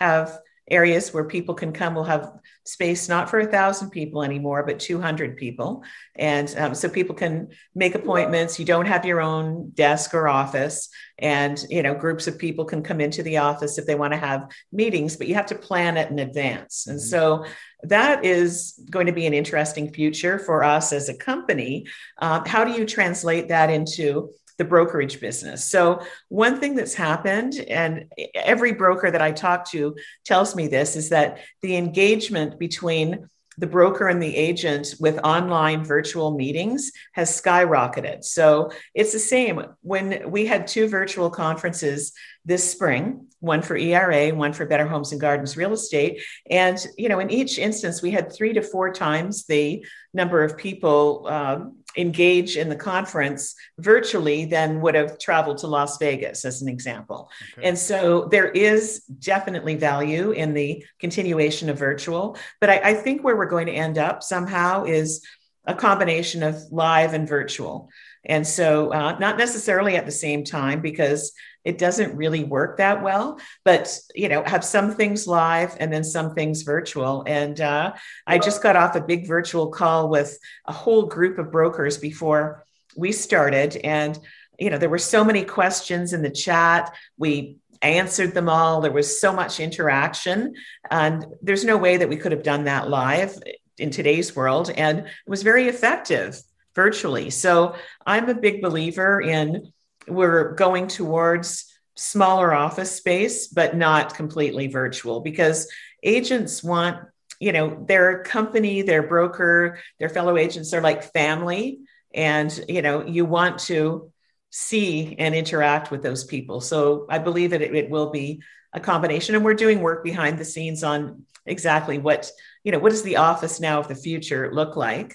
have areas where people can come. We'll have space not for 1,000 people anymore, but 200 people. And so people can make appointments. You don't have your own desk or office. And, you know, groups of people can come into the office if they want to have meetings, but you have to plan it in advance. And so that is going to be an interesting future for us as a company. How do you translate that into the brokerage business? So one thing that's happened, and every broker that I talk to tells me this, is that the engagement between the broker and the agent with online virtual meetings has skyrocketed. So it's the same. When we had two virtual conferences this spring, one for ERA, one for Better Homes and Gardens Real Estate. And, you know, in each instance, we had 3 to 4 times the number of people engage in the conference virtually than would have traveled to Las Vegas, as an example. Okay. And so there is definitely value in the continuation of virtual, but I think where we're going to end up somehow is a combination of live and virtual. And so not necessarily at the same time, because it doesn't really work that well, but, you know, have some things live and then some things virtual. And I just got off a big virtual call with a whole group of brokers before we started. And, you know, there were so many questions in the chat. We answered them all. There was so much interaction, and there's no way that we could have done that live in today's world. And it was very effective virtually. So I'm a big believer in, we're going towards smaller office space, but not completely virtual, because agents want, you know, their company, their broker, their fellow agents are like family. And, you know, you want to see and interact with those people. So I believe that it will be a combination, and we're doing work behind the scenes on exactly what, you know, what does the office now of the future look like?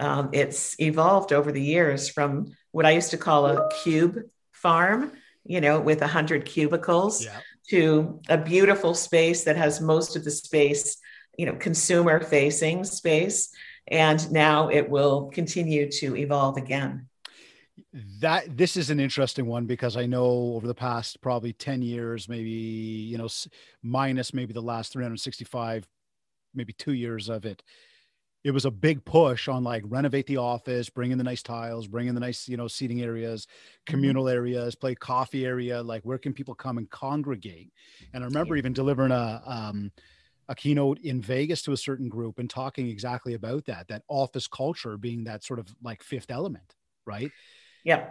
It's evolved over the years from what I used to call a cube farm, you know, with 100 cubicles to a beautiful space that has most of the space, you know, consumer facing space. And now it will continue to evolve again. that this is an interesting one, because I know over the past probably 10 years, maybe, you know, minus maybe the last 365, maybe 2 years of it, it was a big push on like renovate the office, bring in the nice tiles, bring in the nice, you know, seating areas, communal areas, play coffee area. Like, where can people come and congregate? And I remember even delivering a keynote in Vegas to a certain group and talking exactly about that, that office culture being that sort of like fifth element, right? Yeah.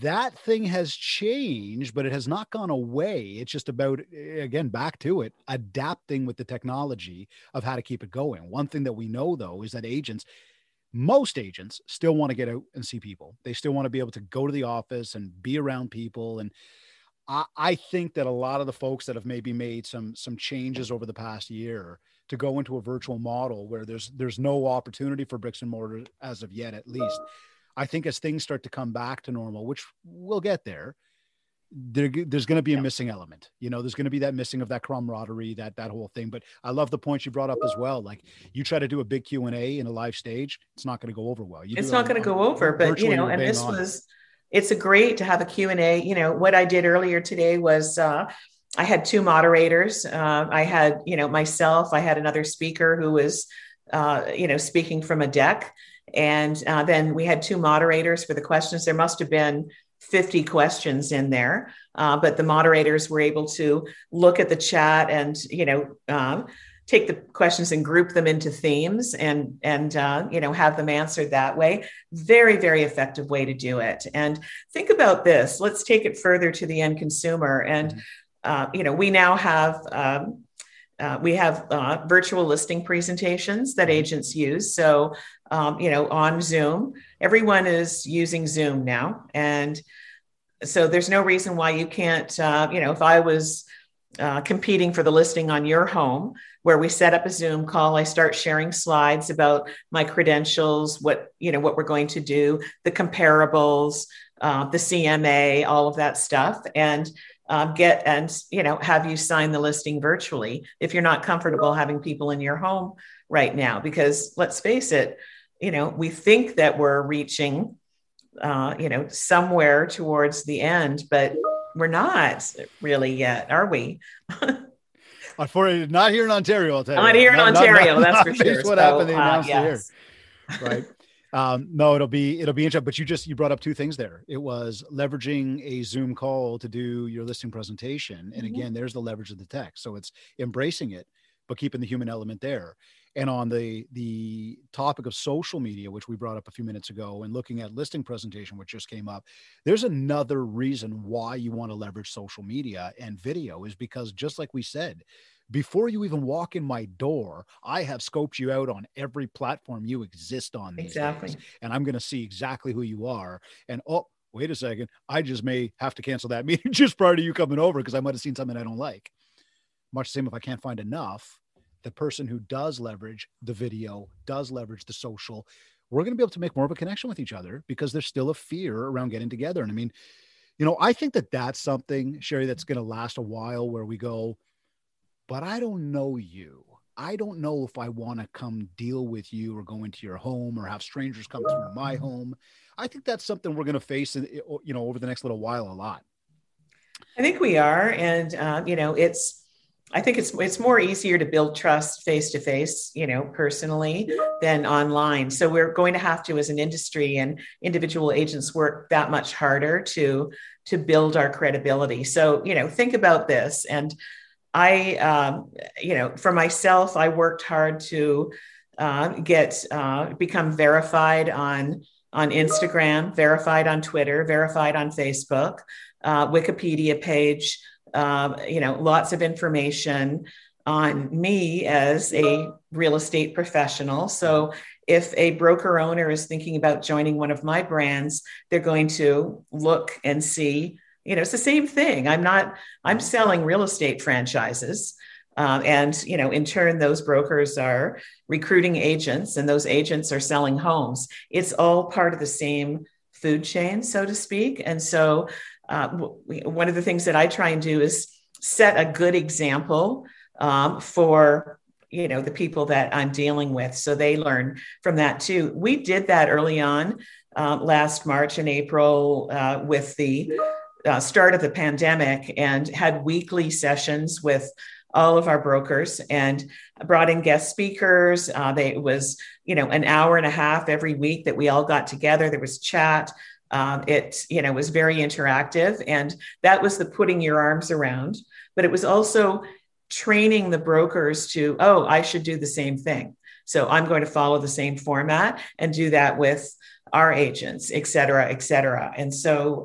That thing has changed, but it has not gone away. It's just about, again, back to it, adapting with the technology of how to keep it going. One thing that we know, though, is that agents, most agents still want to get out and see people. They still want to be able to go to the office and be around people. And I think that a lot of the folks that have maybe made some changes over the past year to go into a virtual model where there's no opportunity for bricks and mortar as of yet, at least. I think as things start to come back to normal, which we'll get there, there's going to be a missing element. You know, there's going to be that missing of that camaraderie, that whole thing. But I love the point you brought up as well. Like, you try to do a big Q&A in a live stage, it's not going to go over well. It's not going to go over, but you know, and this was, it's a great to have a Q&A. You know, what I did earlier today was I had two moderators. I had, you know, myself, I had another speaker who was, you know, speaking from a deck. And then we had two moderators for the questions. There must have been 50 questions in there, but the moderators were able to look at the chat and, you know, take the questions and group them into themes and you know, have them answered that way. Very, very effective way to do it. And think about this. Let's take it further to the end consumer. And, you know, we now have... We have virtual listing presentations that agents use. So, you know, on Zoom, everyone is using Zoom now. And so there's no reason why you can't, you know, if I was competing for the listing on your home, where we set up a Zoom call, I start sharing slides about my credentials, what, you know, what we're going to do, the comparables, the CMA, all of that stuff. And get and, you know, have you sign the listing virtually if you're not comfortable having people in your home right now, because let's face it, you know, we think that we're reaching, you know, somewhere towards the end, but we're not really yet, are we? Unfortunately, not here in Ontario. I'll tell you. Not here in Ontario, that's for sure. What happened in the here, right? No, it'll be interesting, but you brought up two things there. It was leveraging a Zoom call to do your listing presentation. And again, there's the leverage of the tech. So it's embracing it, but keeping the human element there. And on the topic of social media, which we brought up a few minutes ago, and looking at listing presentation, which just came up, there's another reason why you want to leverage social media and video is because, just like we said, before you even walk in my door, I have scoped you out on every platform you exist on. Exactly. And I'm going to see exactly who you are. And oh, wait a second, I just may have to cancel that meeting just prior to you coming over because I might have seen something I don't like. Much the same if I can't find enough, the person who does leverage the video, does leverage the social, we're going to be able to make more of a connection with each other because there's still a fear around getting together. And I mean, you know, I think that that's something, Sherry, that's going to last a while where we go, but I don't know you. I don't know if I want to come deal with you or go into your home or have strangers come through my home. I think that's something we're going to face, you know, over the next little while a lot. I think we are. And, you know, I think it's more easier to build trust face-to-face, you know, personally than online. So we're going to have to, as an industry and individual agents, work that much harder to build our credibility. So, you know, think about this. And I, you know, for myself, I worked hard to become verified on Instagram, verified on Twitter, verified on Facebook, Wikipedia page, you know, lots of information on me as a real estate professional. So if a broker owner is thinking about joining one of my brands, they're going to look and see, you know, it's the same thing. I'm selling real estate franchises. And, you know, in turn, those brokers are recruiting agents and those agents are selling homes. It's all part of the same food chain, so to speak. And so one of the things that I try and do is set a good example for, you know, the people that I'm dealing with. So they learn from that too. We did that early on. last March and April with the start of the pandemic, and had weekly sessions with all of our brokers and brought in guest speakers. It was, an hour and a half every week that we all got together. There was chat. It was very interactive, and that was the putting your arms around, but it was also training the brokers to, oh, I should do the same thing. So I'm going to follow the same format and do that with our agents, et cetera, et cetera. And so,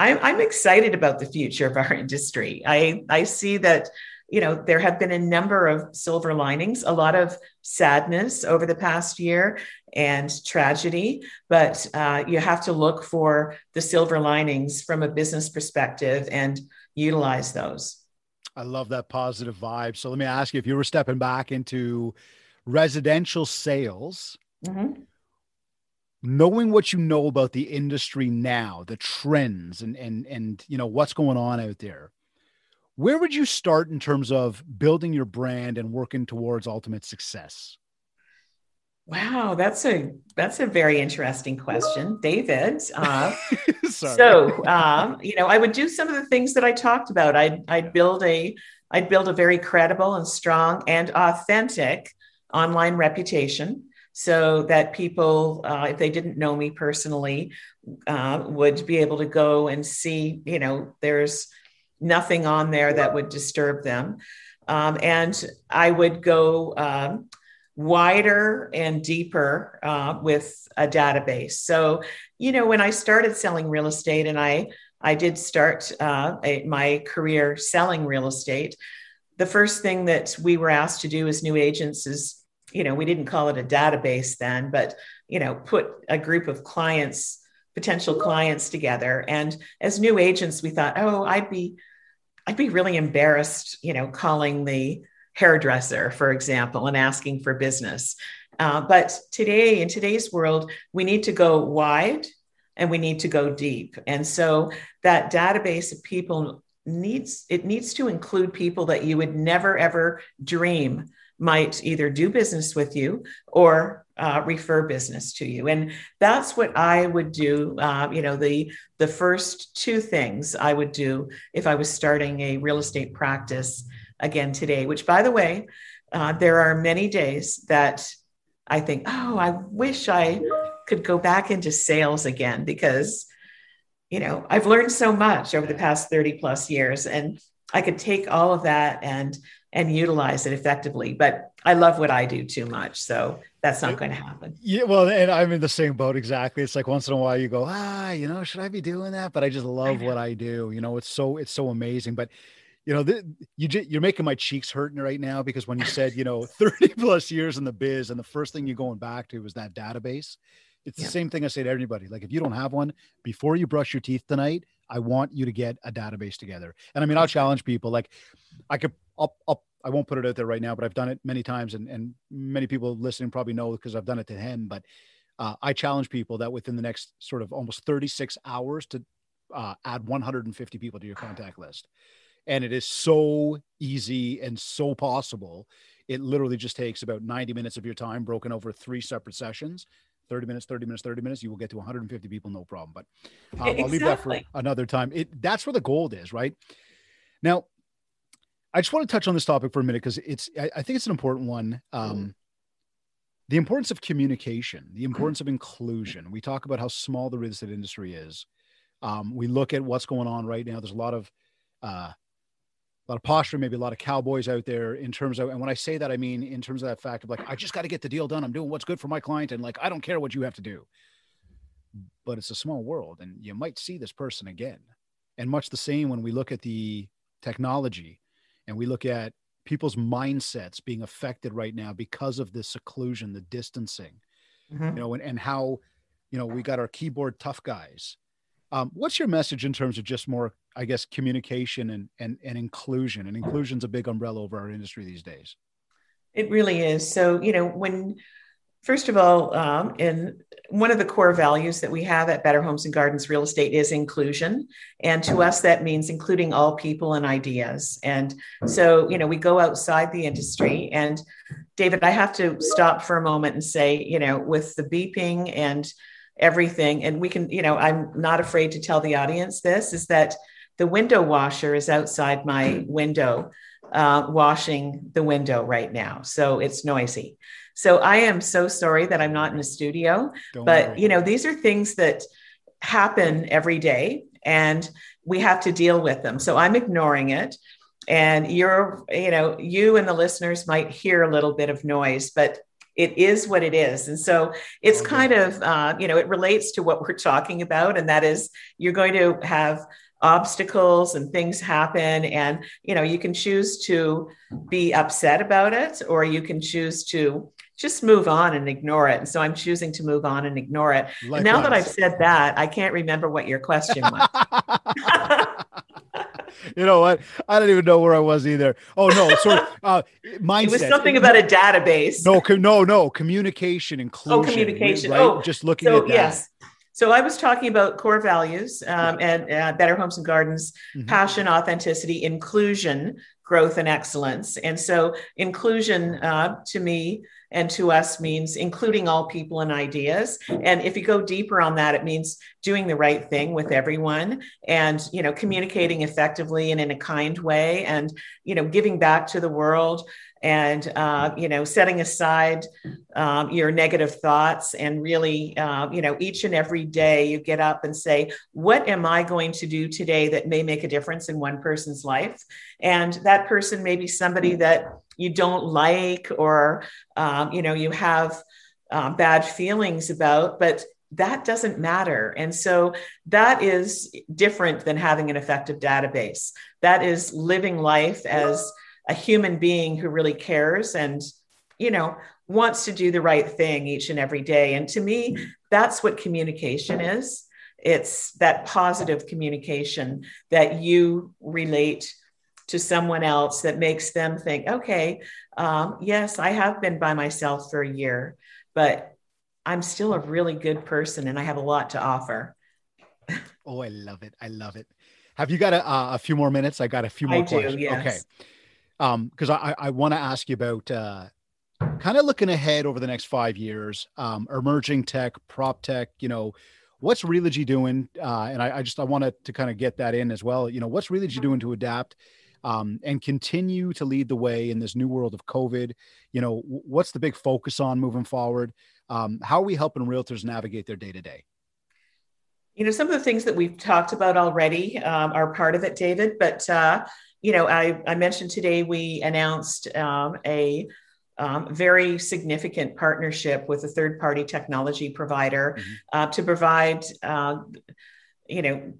I'm excited about the future of our industry. I see that, there have been a number of silver linings, a lot of sadness over the past year and tragedy, but you have to look for the silver linings from a business perspective and utilize those. I love that positive vibe. So let me ask you, if you were stepping back into residential sales, mm-hmm. knowing what you know about the industry now, the trends and what's going on out there, where would you start in terms of building your brand and working towards ultimate success? Wow, that's a very interesting question, David. I would do some of the things that I talked about. I'd build a very credible and strong and authentic online reputation, so that people, if they didn't know me personally, would be able to go and see, there's nothing on there that would disturb them. And I would go wider and deeper with a database. So, when I started selling real estate, and I did start my career selling real estate, the first thing that we were asked to do as new agents is, we didn't call it a database then, but, put a group of clients, potential clients together. And as new agents, we thought, oh, I'd be really embarrassed, calling the hairdresser, for example, and asking for business. But today, in today's world, we need to go wide and we need to go deep. And so that database of people needs to include people that you would never, ever dream might either do business with you or refer business to you. And that's what I would do. The first two things I would do if I was starting a real estate practice again today, which, by the way, there are many days that I think, oh, I wish I could go back into sales again, because, I've learned so much over the past 30 plus years, and I could take all of that and utilize it effectively. But I love what I do too much, so that's not going to happen. Yeah, well, and I'm in the same boat exactly. It's like once in a while you go, should I be doing that? But I just love what I do. It's so amazing. But you're making my cheeks hurting right now, because when you said 30 plus years in the biz, and the first thing you're going back to is that database. It's the same thing I say to everybody. Like, if you don't have one, before you brush your teeth tonight, I want you to get a database together. And I mean, I'll challenge people. Like, I won't put it out there right now, but I've done it many times, and many people listening probably know because I've done it to him. But I challenge people that within the next sort of almost 36 hours to add 150 people to your contact list. And it is so easy and so possible. It literally just takes about 90 minutes of your time broken over three separate sessions. 30 minutes, you will get to 150 people, no problem. But I'll leave that for another time. That's where the gold is, right? Now, I just want to touch on this topic for a minute, because I think it's an important one. The importance of communication, the importance of inclusion. We talk about how small the real estate industry is. We look at what's going on right now. There's a lot of posture, maybe a lot of cowboys out there in terms of, and when I say that, I mean, in terms of that fact of like, I just got to get the deal done. I'm doing what's good for my client. And like, I don't care what you have to do, but it's a small world, and you might see this person again. And much the same when we look at the technology and we look at people's mindsets being affected right now because of the seclusion, the distancing, and how, we got our keyboard tough guys. What's your message in terms of just more, I guess, communication and inclusion? And inclusion's a big umbrella over our industry these days. It really is. So, first of all, in one of the core values that we have at Better Homes and Gardens Real Estate is inclusion. And to us, that means including all people and ideas. And so, we go outside the industry. And David, I have to stop for a moment and say, with the beeping and everything. And we can, you know, I'm not afraid to tell the audience this, is that the window washer is outside my window, washing the window right now. So it's noisy. So I am so sorry that I'm not in the studio, Don't worry. You know, these are things that happen every day and we have to deal with them. So I'm ignoring it. And you're, you know, you and the listeners might hear a little bit of noise, but it is what it is. And so it's kind of, you know, it relates to what we're talking about. And that is, you're going to have obstacles and things happen. And, you know, you can choose to be upset about it, or you can choose to just move on and ignore it. And so I'm choosing to move on and ignore it. And now that I've said that, I can't remember what your question was. You know what? I don't even know where I was either. Oh, no. So mindset. It was something about a database. No. Communication, inclusion. Oh, communication. Right? Oh, just looking at that. Yes. So I was talking about core values and Better Homes and Gardens, passion, authenticity, inclusion, growth, and excellence. And so inclusion to me and to us means including all people and ideas. And if you go deeper on that, it means doing the right thing with everyone and, you know, communicating effectively and in a kind way and, you know, giving back to the world. And, you know, setting aside your negative thoughts and really, you know, each and every day you get up and say, what am I going to do today that may make a difference in one person's life? And that person may be somebody that you don't like or, you know, you have bad feelings about, but that doesn't matter. And so that is different than having an effective database. That is living life as a human being who really cares and, you know, wants to do the right thing each and every day. And to me, that's what communication is. It's that positive communication that you relate to someone else that makes them think, okay, yes, I have been by myself for a year, but I'm still a really good person and I have a lot to offer. Oh, I love it. I love it. Have you got a few more minutes? I got a few more questions. Do, yes. Okay. Because I want to ask you about kind of looking ahead over the next 5 years, emerging tech, prop tech, you know, what's Realogy doing? And I wanted to kind of get that in as well. You know, what's Realogy doing to adapt and continue to lead the way in this new world of COVID? You know, what's the big focus on moving forward? How are we helping realtors navigate their day-to-day? You know, some of the things that we've talked about already are part of it, David, but you know, I mentioned today we announced a very significant partnership with a third-party technology provider to provide, you know,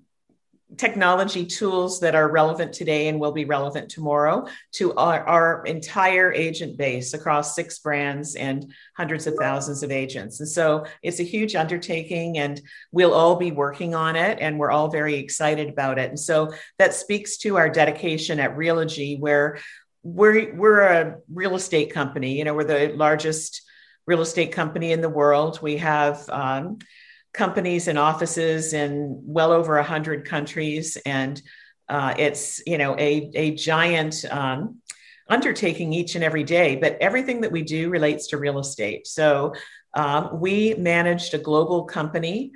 technology tools that are relevant today and will be relevant tomorrow to our entire agent base across 6 brands and hundreds of thousands of agents. And so it's a huge undertaking and we'll all be working on it and we're all very excited about it. And so that speaks to our dedication at Realogy, where we're a real estate company. You know, we're the largest real estate company in the world. We have companies and offices in well over 100 countries. And it's, you know, a giant undertaking each and every day, but everything that we do relates to real estate. So we managed a global company,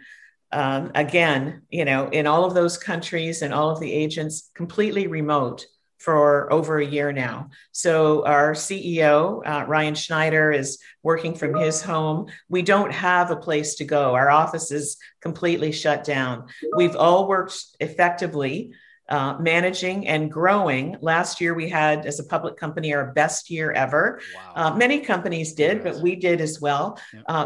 again, you know, in all of those countries and all of the agents completely remote for over a year now. So our CEO, Ryan Schneider, is working from his home. We don't have a place to go. Our office is completely shut down. We've all worked effectively, managing and growing. Last year, we had, as a public company, our best year ever. Wow. Many companies did, but we did as well,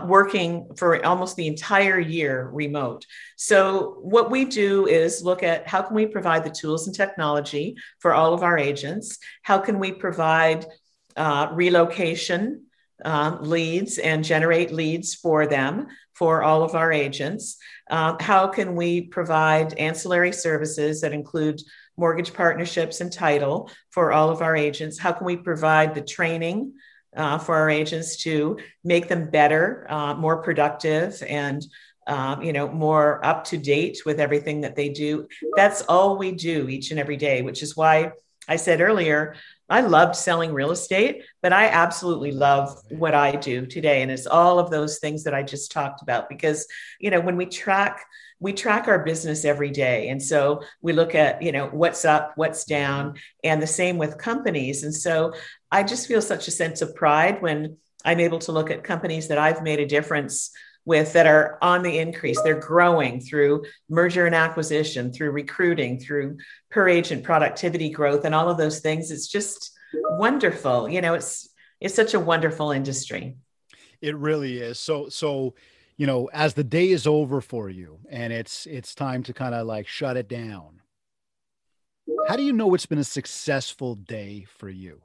working for almost the entire year remote. So what we do is look at how can we provide the tools and technology for all of our agents? How can we provide relocation leads and generate leads for them, for all of our agents? How can we provide ancillary services that include mortgage partnerships and title for all of our agents? How can we provide the training for our agents to make them better, more productive, and you know, more up to date with everything that they do? That's all we do each and every day, which is why I said earlier, I loved selling real estate, but I absolutely love what I do today. And it's all of those things that I just talked about, because, you know, when we track our business every day. And so we look at, you know, what's up, what's down, and the same with companies. And so I just feel such a sense of pride when I'm able to look at companies that I've made a difference with, that are on the increase. They're growing through merger and acquisition, through recruiting, through per agent productivity growth, and all of those things. It's just wonderful. You know, it's such a wonderful industry. It really is. So, you know, as the day is over for you and it's time to kind of like shut it down, how do you know it's been a successful day for you?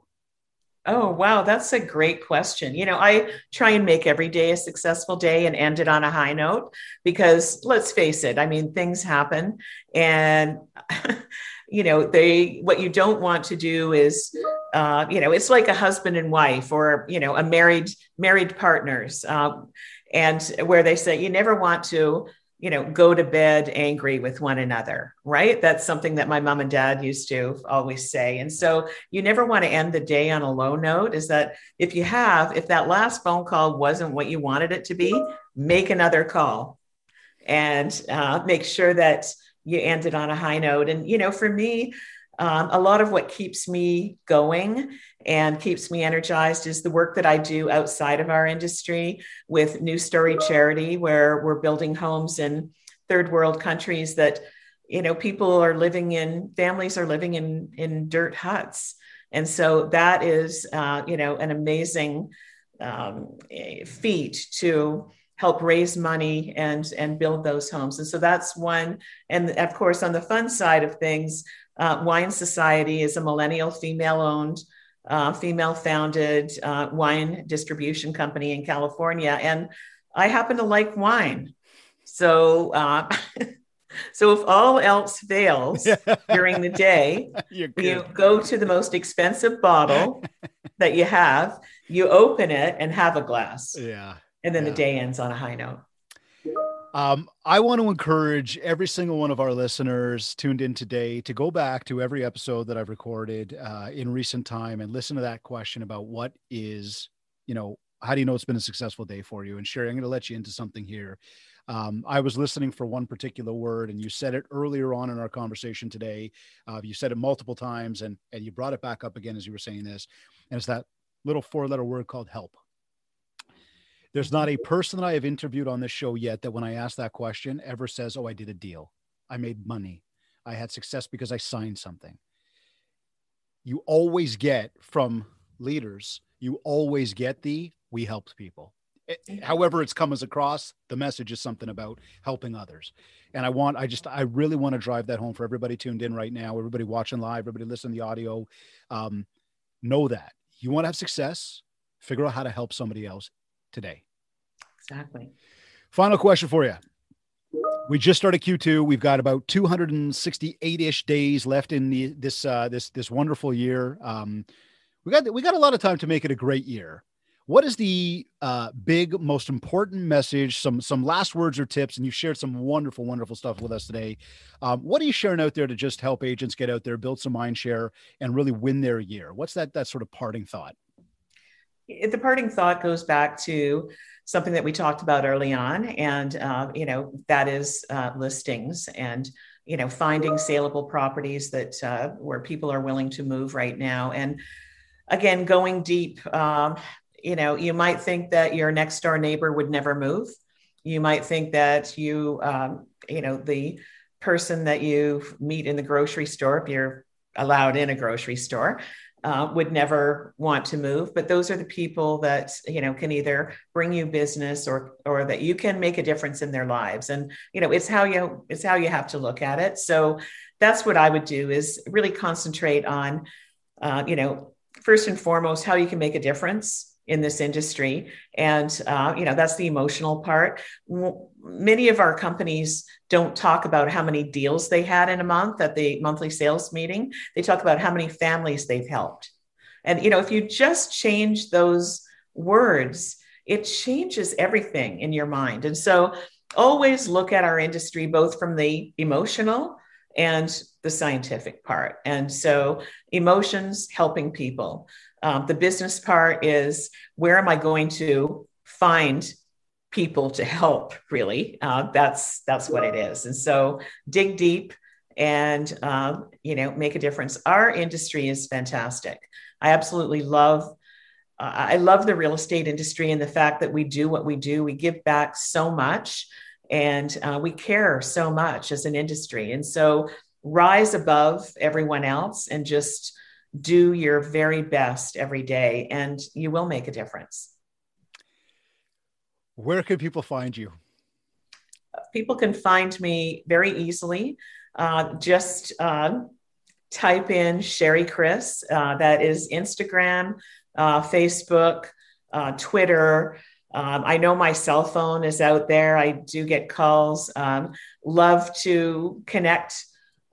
Oh, wow. That's a great question. You know, I try and make every day a successful day and end it on a high note, because let's face it. I mean, things happen, and, you know, what you don't want to do is, you know, it's like a husband and wife, or, you know, a married partners, and where they say, you never want to, you know, go to bed angry with one another, right? That's something that my mom and dad used to always say. And so you never want to end the day on a low note, is that if that last phone call wasn't what you wanted it to be, make another call and make sure that you end it on a high note. And, you know, for me, a lot of what keeps me going and keeps me energized is the work that I do outside of our industry with New Story Charity, where we're building homes in third world countries that, you know, families are living in dirt huts. And so that is, you know, an amazing feat to help raise money and build those homes. And so that's one. And of course, on the fun side of things, Wine Society is a millennial, female-owned, female-founded wine distribution company in California, and I happen to like wine. So, so if all else fails during the day, you go to the most expensive bottle that you have, you open it, and have a glass. Yeah, and then the day ends on a high note. I want to encourage every single one of our listeners tuned in today to go back to every episode that I've recorded in recent time and listen to that question about what is, you know, how do you know it's been a successful day for you? And Sherry, I'm going to let you into something here. I was listening for one particular word, and you said it earlier on in our conversation today. You said it multiple times, and you brought it back up again as you were saying this. And it's that little 4-letter word called help. There's not a person that I have interviewed on this show yet that when I ask that question ever says, oh, I did a deal. I made money. I had success because I signed something. You always get from leaders, you always get we helped people. However it's comes across, the message is something about helping others. And I really want to drive that home for everybody tuned in right now, everybody watching live, everybody listening to the audio. Know that. You want to have success, figure out how to help somebody else today. Exactly. Final question for you. We just started Q2. We've got about 268-ish days left in this wonderful year. We got a lot of time to make it a great year. What is the big, most important message? Some last words or tips, and you've shared some wonderful, wonderful stuff with us today. What are you sharing out there to just help agents get out there, build some mind share, and really win their year? What's that sort of parting thought? The parting thought goes back to something that we talked about early on. And, you know, that is listings and, you know, finding saleable properties that where people are willing to move right now. And again, going deep, you know, you might think that your next door neighbor would never move. You might think that you, you know, the person that you meet in the grocery store, if you're allowed in a grocery store, would never want to move, but those are the people that, you know, can either bring you business or that you can make a difference in their lives. And, you know, it's how you have to look at it. So that's what I would do, is really concentrate on, you know, first and foremost, how you can make a difference in this industry. And, you know, that's the emotional part. Many of our companies don't talk about how many deals they had in a month at the monthly sales meeting. They talk about how many families they've helped. And, you know, if you just change those words, it changes everything in your mind. And so always look at our industry, both from the emotional and the scientific part. And so emotions, helping people. The business part is, where am I going to find people to help, really? That's what it is. And so dig deep and, make a difference. Our industry is fantastic. I absolutely love the real estate industry and the fact that we do what we do. We give back so much and we care so much as an industry. And so rise above everyone else and just do your very best every day, and you will make a difference. Where can people find you? People can find me very easily. Just type in Sherry Chris. That is Instagram, Facebook, Twitter. I know my cell phone is out there. I do get calls. Love to connect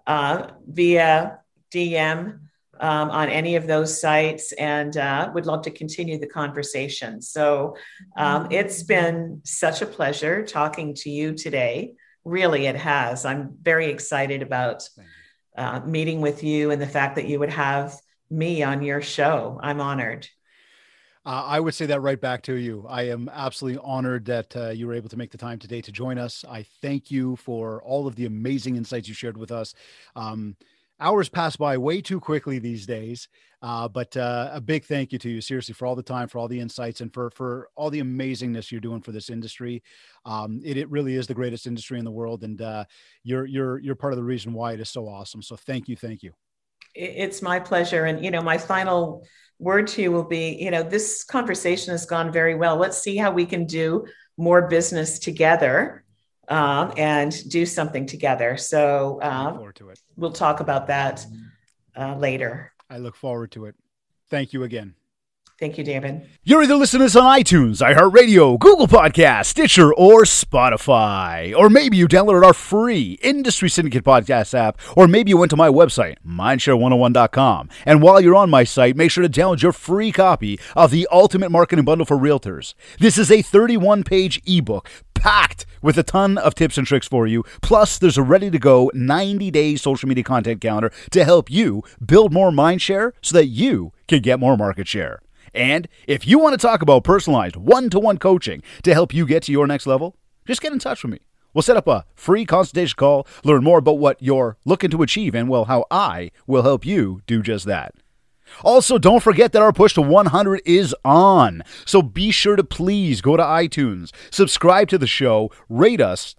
via DM on any of those sites, and would love to continue the conversation. So it's been such a pleasure talking to you today. Really, it has. I'm very excited about meeting with you and the fact that you would have me on your show. I'm honored. I would say that right back to you. I am absolutely honored that you were able to make the time today to join us. I thank you for all of the amazing insights you shared with us. Hours pass by way too quickly these days, but a big thank you to you, seriously, for all the time, for all the insights, and for all the amazingness you're doing for this industry. It really is the greatest industry in the world, and you're part of the reason why it is so awesome. So thank you. It's my pleasure, and my final word to you will be, this conversation has gone very well. Let's see how we can do more business together. And do something together. So I look forward to it. We'll talk about that later. I look forward to it. Thank you again. Thank you, David. You're either listening to us on iTunes, iHeartRadio, Google Podcasts, Stitcher, or Spotify. Or maybe you downloaded our free Industry Syndicate Podcast app. Or maybe you went to my website, Mindshare101.com. And while you're on my site, make sure to download your free copy of the Ultimate Marketing Bundle for Realtors. This is a 31-page ebook packed with a ton of tips and tricks for you. Plus, there's a ready-to-go 90-day social media content calendar to help you build more mindshare so that you can get more market share. And if you want to talk about personalized one-to-one coaching to help you get to your next level, just get in touch with me. We'll set up a free consultation call, learn more about what you're looking to achieve, and, how I will help you do just that. Also, don't forget that our push to 100 is on. So be sure to please go to iTunes, subscribe to the show, rate us,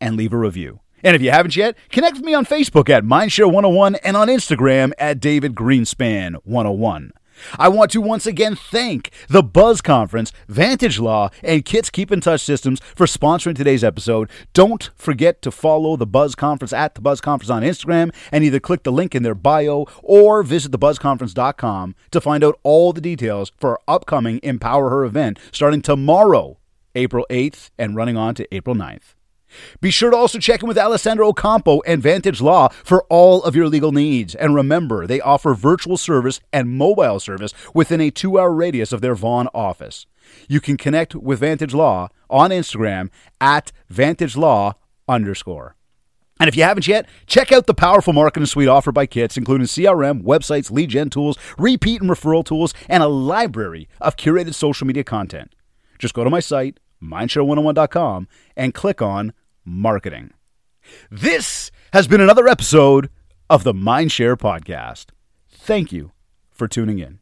and leave a review. And if you haven't yet, connect with me on Facebook at Mindshare101 and on Instagram at David Greenspan 101. I want to once again thank the Buzz Conference, Vantage Law, and Kits Keep in Touch Systems for sponsoring today's episode. Don't forget to follow the Buzz Conference at the Buzz Conference on Instagram, and either click the link in their bio or visit thebuzzconference.com to find out all the details for our upcoming Empower Her event starting tomorrow, April 8th, and running on to April 9th. Be sure to also check in with Alessandro Ocampo and Vantage Law for all of your legal needs. And remember, they offer virtual service and mobile service within a 2-hour radius of their Vaughan office. You can connect with Vantage Law on Instagram at @VantageLaw_. And if you haven't yet, check out the powerful marketing suite offered by Kits, including CRM, websites, lead gen tools, repeat and referral tools, and a library of curated social media content. Just go to my site, Mindshare101.com, and click on Marketing. This has been another episode of the Mindshare Podcast. Thank you for tuning in.